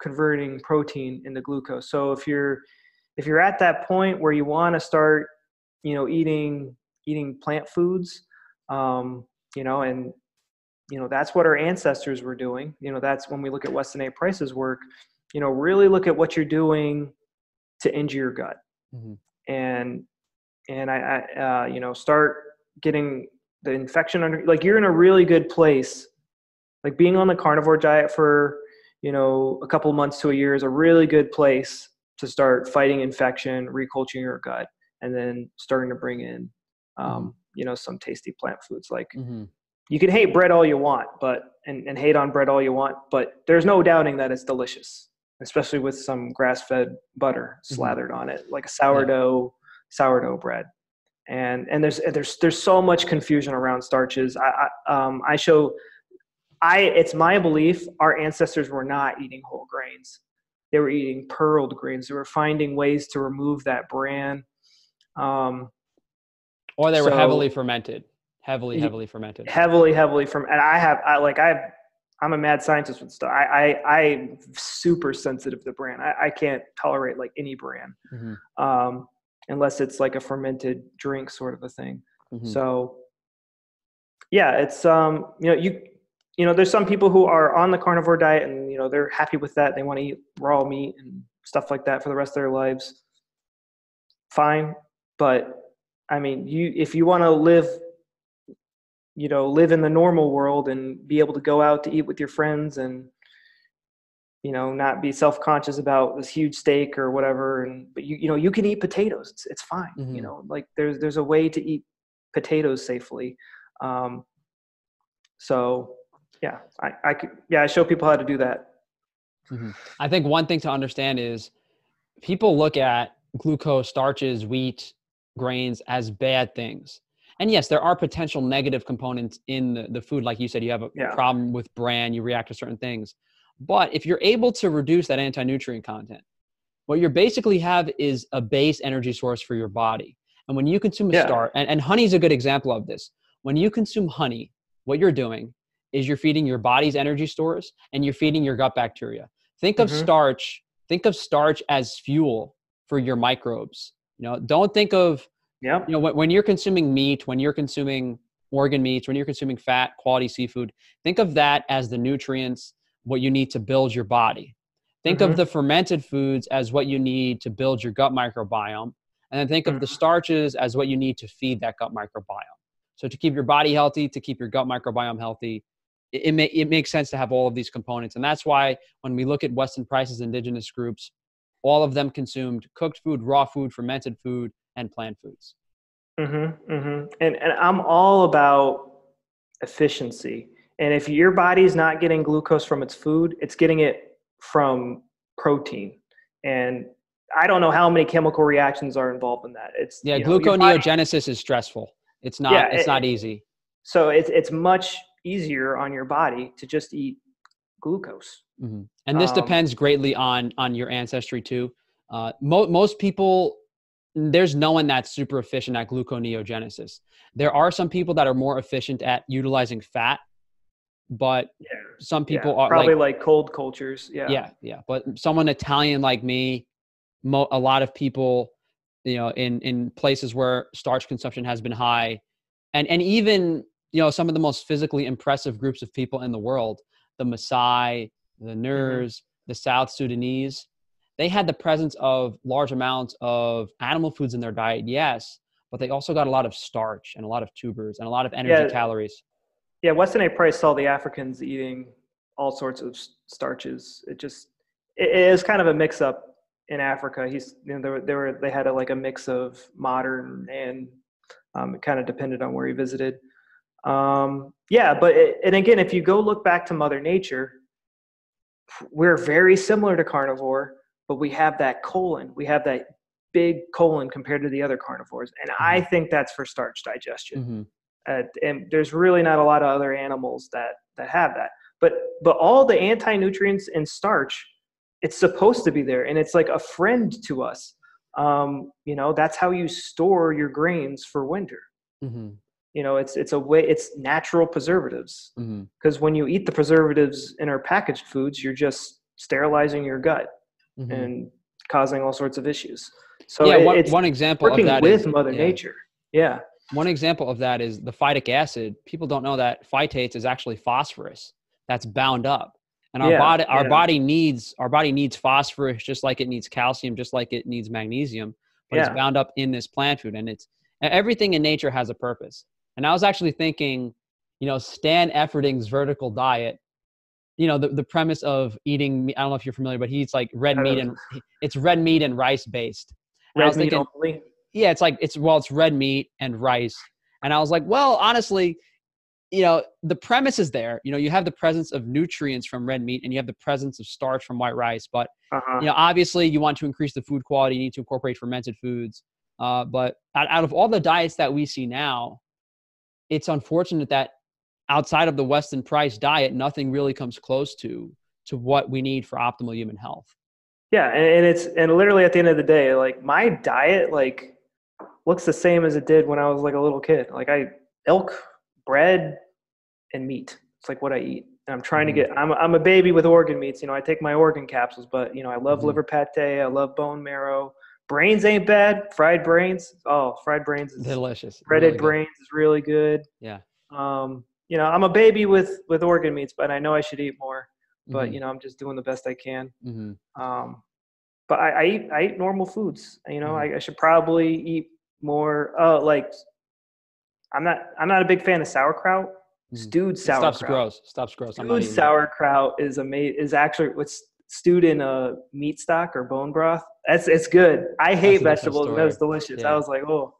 converting protein into glucose. So if you're, if you're at that point where you want to start, you know, eating, eating plant foods, um, you know, and, you know, that's what our ancestors were doing. You know, that's when we look at Weston A. Price's work, you know, really look at what you're doing to injure your gut. Mm-hmm. And, and I, I uh, you know, start getting the infection under, like, you're in a really good place. Like, being on the carnivore diet for, you know, a couple months to a year is a really good place to start fighting infection, reculturing your gut, and then starting to bring in, um, mm-hmm. you know, some tasty plant foods. Like mm-hmm. you can hate bread all you want, but, and, and hate on bread all you want, but there's no doubting that it's delicious, especially with some grass-fed butter mm-hmm. slathered on it, like a sourdough, yeah. sourdough bread. And, and there's, there's, there's so much confusion around starches. I, I, um, I show, I, it's my belief our ancestors were not eating whole grains. They were eating pearled grains. They were finding ways to remove that bran. Um, or they were so, heavily fermented, heavily, heavily fermented, heavily, heavily from. And I have, I like, I, I'm a mad scientist with stuff. I, I, I'm super sensitive to bran. I, I can't tolerate like any bran. Mm-hmm. Um, unless it's like a fermented drink sort of a thing. Mm-hmm. So yeah, it's, um, you know, you, you know, there's some people who are on the carnivore diet and, you know, they're happy with that. They want to eat raw meat and stuff like that for the rest of their lives. Fine. But I mean, you, if you want to live, you know, live in the normal world and be able to go out to eat with your friends and, you know, not be self-conscious about this huge steak or whatever. And, but you, you know, you can eat potatoes. It's, it's fine. Mm-hmm. You know, like there's, there's a way to eat potatoes safely. Um, so yeah, I, I could, yeah, I show people how to do that. Mm-hmm. I think one thing to understand is people look at glucose, starches, wheat, grains as bad things. And yes, there are potential negative components in the, the food. Like you said, you have a yeah. problem with bran, you react to certain things. But if you're able to reduce that anti-nutrient content, what you basically have is a base energy source for your body. And when you consume a yeah. starch, and, and honey is a good example of this. When you consume honey, what you're doing is you're feeding your body's energy stores and you're feeding your gut bacteria. Think of mm-hmm. starch, think of starch as fuel for your microbes. You know, don't think of, yeah. you know, when, when you're consuming meat, when you're consuming organ meats, when you're consuming fat, quality seafood, think of that as the nutrients, what you need to build your body. Think mm-hmm. of the fermented foods as what you need to build your gut microbiome. And then think mm-hmm. of the starches as what you need to feed that gut microbiome. So to keep your body healthy, to keep your gut microbiome healthy, it, it, may, it makes sense to have all of these components. And that's why when we look at Weston Price's indigenous groups, all of them consumed cooked food, raw food, fermented food, and plant foods. Mm-hmm, mm-hmm. And, and I'm all about efficiency. And if your body's not getting glucose from its food, it's getting it from protein. And I don't know how many chemical reactions are involved in that. It's yeah, you know, gluconeogenesis body, is stressful. It's not, yeah, it's it, not easy. So it's, it's much easier on your body to just eat glucose. Mm-hmm. And this um, depends greatly on, on your ancestry too. Uh, mo- most people, there's no one that's super efficient at gluconeogenesis. There are some people that are more efficient at utilizing fat, but yeah, some people yeah, are probably like, like cold cultures. Yeah. Yeah. Yeah. But someone Italian like me, mo- a lot of people, you know, in, in places where starch consumption has been high, and, and even, you know, some of the most physically impressive groups of people in the world, the Maasai, the Nuer, mm-hmm. the South Sudanese, they had the presence of large amounts of animal foods in their diet. Yes. But they also got a lot of starch and a lot of tubers and a lot of energy yeah. calories. Yeah, Weston A. Price saw the Africans eating all sorts of starches. It just it is kind of a mix up in Africa. He's you know they were they, were, they had a, like a mix of modern and um, it kind of depended on where he visited. Um, yeah, but it, and again, if you go look back to Mother Nature, we're very similar to carnivore, but we have that colon. We have that big colon compared to the other carnivores, and mm-hmm. I think that's for starch digestion. Mm-hmm. Uh, and there's really not a lot of other animals that, that have that, but, but all the anti-nutrients in starch, it's supposed to be there. And it's like a friend to us. Um, you know, that's how you store your grains for winter. Mm-hmm. You know, it's, it's a way, it's natural preservatives, because mm-hmm. when you eat the preservatives in our packaged foods, you're just sterilizing your gut mm-hmm. and causing all sorts of issues. So yeah, it, one, it's one example working of that with is, Mother yeah. Nature. Yeah. One example of that is the phytic acid. People don't know that phytates is actually phosphorus that's bound up. And our yeah, body our yeah. body needs our body needs phosphorus just like it needs calcium, just like it needs magnesium, but yeah. it's bound up in this plant food. And it's everything in nature has a purpose. And I was actually thinking, you know, Stan Efferding's vertical diet, you know, the, the premise of eating, I don't know if you're familiar, but he eats like red meat and it's red meat and rice based. And red I was meat thinking, only. Yeah, it's like, it's, well, it's red meat and rice. And I was like, well, honestly, you know, the premise is there, you know, you have the presence of nutrients from red meat and you have the presence of starch from white rice, but, uh-huh. you know, obviously you want to increase the food quality, you need to incorporate fermented foods. Uh, but out, out of all the diets that we see now, it's unfortunate that outside of the Weston Price diet, nothing really comes close to, to what we need for optimal human health. Yeah. And, and it's, and literally at the end of the day, like my diet, like, looks the same as it did when I was like a little kid. Like I elk, bread, and meat. It's like what I eat. And I'm trying mm-hmm. to get. I'm I'm a baby with organ meats. You know, I take my organ capsules, but you know, I love mm-hmm. liver pate. I love bone marrow. Brains ain't bad. Fried brains. Oh, fried brains is delicious. Breaded really brains is really good. Yeah. Um. You know, I'm a baby with with organ meats, but I know I should eat more. But mm-hmm. you know, I'm just doing the best I can. Mm-hmm. Um. But I, I eat I eat normal foods. You know, mm-hmm. I, I should probably eat more uh like i'm not i'm not a big fan of sauerkraut. Stewed sauerkraut stuff's gross stuff's gross stewed I'm not sauerkraut is amazing is actually what's stewed in a meat stock or bone broth. That's it's good. I hate that's vegetables. And that was delicious. Yeah. I was like, oh.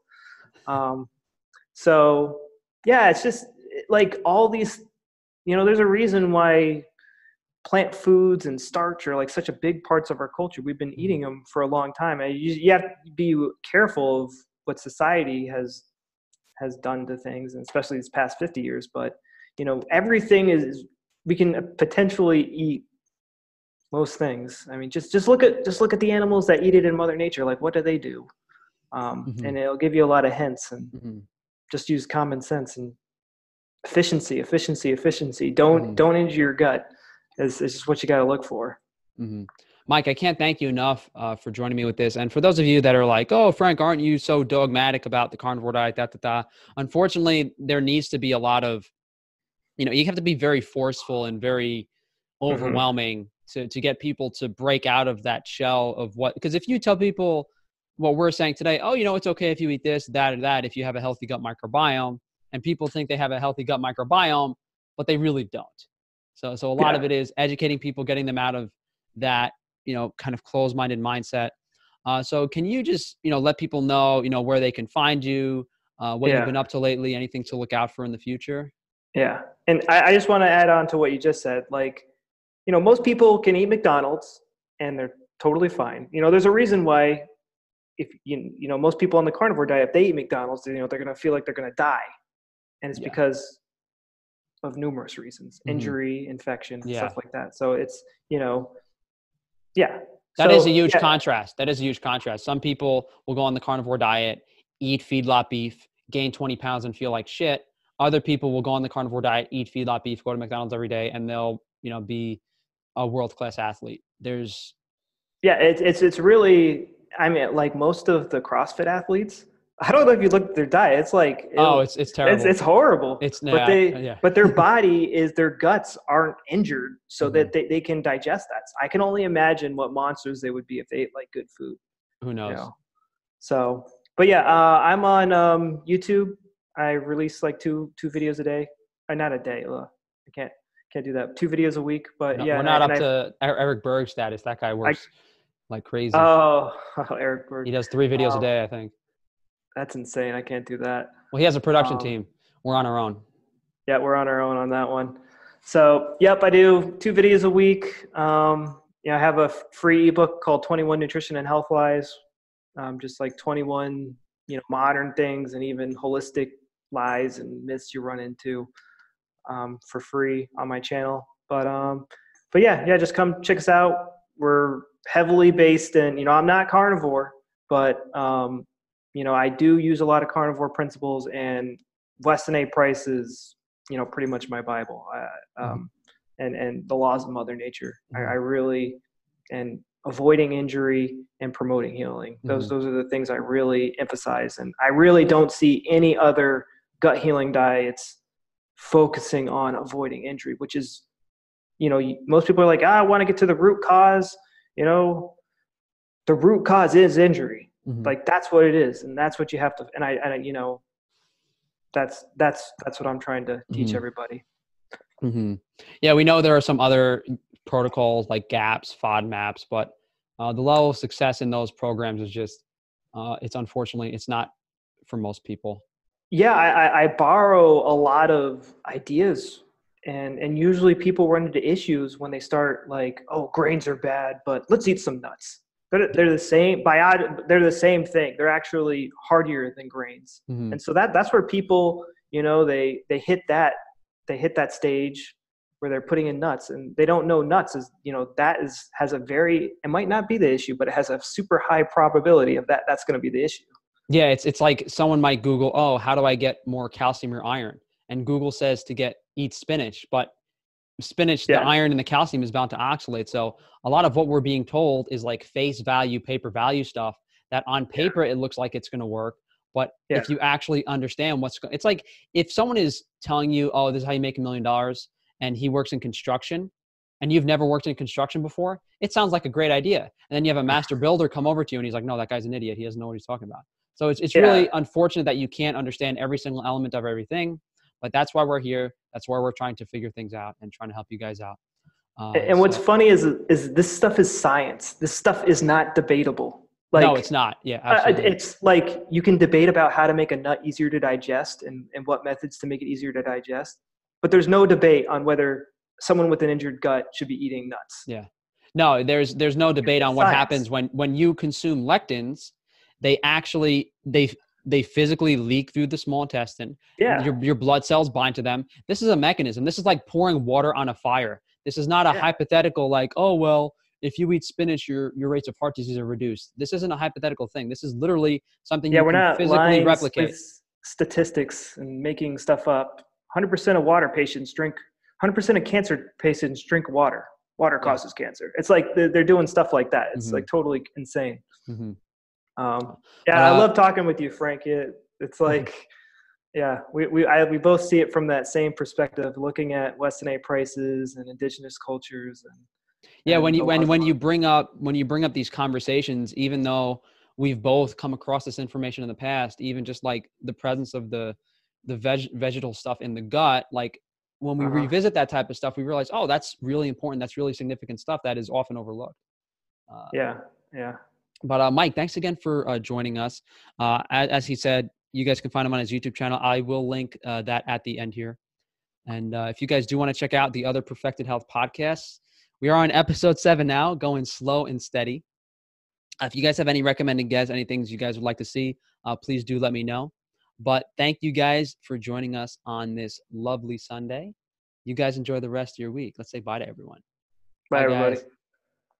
Um, so yeah, it's just like all these. You know, there's a reason why plant foods and starch are like such a big parts of our culture. We've been eating them for a long time. And you, you have to be careful of what society has has done to things, and especially these past fifty years. But you know, everything is. We can potentially eat most things. I mean, just, just look at, just look at the animals that eat it in Mother Nature. Like, what do they do? Um, mm-hmm. And it'll give you a lot of hints, and mm-hmm. just use common sense and efficiency, efficiency, efficiency. Don't, mm-hmm. don't injure your gut. It's, it's just what you got to look for. Mm-hmm. Mike, I can't thank you enough uh, for joining me with this. And for those of you that are like, oh, Frank, aren't you so dogmatic about the carnivore diet, da, da, da. Unfortunately, there needs to be a lot of, you know, you have to be very forceful and very overwhelming mm-hmm. to, to get people to break out of that shell of what, because if you tell people what we're saying today, oh, you know, it's okay if you eat this, that, or that, if you have a healthy gut microbiome, and people think they have a healthy gut microbiome, but they really don't. So, so a lot yeah. of it is educating people, getting them out of that, you know, kind of closed-minded mindset. Uh, so can you just, you know, let people know, you know, where they can find you, uh, what yeah. you've been up to lately, anything to look out for in the future? Yeah. And I, I just want to add on to what you just said. Like, you know, most people can eat McDonald's and they're totally fine. You know, there's a reason why if you, you know, most people on the carnivore diet, if they eat McDonald's, you know, they're going to feel like they're going to die. And it's yeah. because of numerous reasons, injury, mm-hmm. infection, and yeah. stuff like that. So it's, you know, yeah. That so, is a huge yeah. contrast. That is a huge contrast. Some people will go on the carnivore diet, eat feedlot beef, gain twenty pounds and feel like shit. Other people will go on the carnivore diet, eat feedlot beef, go to McDonald's every day, and they'll, you know, be a world-class athlete. There's, yeah, it's it's it's really. I mean, like most of the CrossFit athletes, I don't know if you look at their diet. It's like oh, it's it's terrible. It's, it's horrible. It's but yeah, they yeah. but their body is their guts aren't injured, so mm-hmm. that they, they can digest that. I can only imagine what monsters they would be if they ate like good food. Who knows? You know? So, but yeah, uh, I'm on um, YouTube. I release like two two videos a day, or not a day. Ugh. I can't can't do that. Two videos a week, but no, yeah, we're not up I, to Eric Berg status. That guy works I, like crazy. Oh, oh, Eric Berg. He does three videos um, a day, I think. That's insane. I can't do that. Well, he has a production um, team. We're on our own. Yeah, we're on our own on that one. So, yep, I do two videos a week. Um, you know, I have a free ebook called twenty-one Nutrition and Health Lies. Um, just like twenty-one, you know, modern things and even holistic lies and myths you run into um, for free on my channel. But, um, but yeah, yeah, just come check us out. We're heavily based in, you know, I'm not carnivore, but, um, you know, I do use a lot of carnivore principles, and Weston A. Price is, you know, pretty much my Bible. Uh, um, and, and the laws of Mother Nature. I, I really, and avoiding injury and promoting healing. Those, mm-hmm. those are the things I really emphasize. And I really don't see any other gut healing diets focusing on avoiding injury, which is, you know, most people are like, ah, I want to get to the root cause. You know, the root cause is injury. Mm-hmm. Like that's what it is. And that's what you have to, and I, and you know, that's, that's, that's what I'm trying to teach mm-hmm. everybody. Mm-hmm. Yeah. We know there are some other protocols like GAPS, FODMAPs, but uh, the level of success in those programs is just, uh, it's unfortunately, it's not for most people. Yeah, I, I borrow a lot of ideas, and, and usually people run into issues when they start like, oh, grains are bad, but let's eat some nuts. They're, they're the same biod. They're the same thing. They're actually hardier than grains, mm-hmm. and so that that's where people, you know, they they hit that they hit that stage where they're putting in nuts, and they don't know nuts is, you know, that is has a very it might not be the issue, but it has a super high probability of that that's going to be the issue. Yeah, it's it's like someone might Google, oh, how do I get more calcium or iron? And Google says to get eat spinach, but spinach, yeah. the iron and the calcium is bound to oxalate. So a lot of what we're being told is like face value, paper value stuff that on paper yeah. it looks like it's going to work. But yeah. if you actually understand what's going, it's like if someone is telling you, oh, this is how you make a million dollars, and he works in construction, and you've never worked in construction before, it sounds like a great idea. And then you have a master builder come over to you, and he's like, no, that guy's an idiot. He doesn't know what he's talking about. So it's it's yeah. really unfortunate that you can't understand every single element of everything, but that's why we're here. That's why we're trying to figure things out and trying to help you guys out. Uh, and what's so. funny is, is this stuff is science. This stuff is not debatable. Like, no, it's not. Yeah, absolutely. Uh, it's like you can debate about how to make a nut easier to digest and, and what methods to make it easier to digest. But there's no debate on whether someone with an injured gut should be eating nuts. Yeah. No, there's there's no debate on what happens when, when you consume lectins. They actually, they they physically leak through the small intestine. Yeah. Your, your blood cells bind to them. This is a mechanism. This is like pouring water on a fire. This is not a yeah. hypothetical like, oh, well, if you eat spinach, your, your rates of heart disease are reduced. This isn't a hypothetical thing. This is literally something yeah, you we're can not physically lying replicate. With statistics and making stuff up. one hundred percent of water patients drink, one hundred percent of cancer patients drink water. Water causes yeah. cancer. It's like they're, they're doing stuff like that. It's mm-hmm. like totally insane. Mm-hmm. Um, yeah, uh, I love talking with you, Frank. It, it's like, yeah, we we I, we both see it from that same perspective, looking at Weston A. Price's and indigenous cultures. And, yeah, and when you when when you bring up when you bring up these conversations, even though we've both come across this information in the past, even just like the presence of the the veg, vegetal stuff in the gut, like when we uh-huh. revisit that type of stuff, we realize, oh, that's really important. That's really significant stuff that is often overlooked. Uh, yeah, yeah. But uh, Mike, thanks again for uh, joining us. Uh, as, as he said, you guys can find him on his YouTube channel. I will link uh, that at the end here. And uh, if you guys do want to check out the other Perfected Health podcasts, we are on episode seven now, going slow and steady. Uh, if you guys have any recommended guests, any things you guys would like to see, uh, please do let me know. But thank you guys for joining us on this lovely Sunday. You guys enjoy the rest of your week. Let's say bye to everyone. Bye, bye everybody. Guys.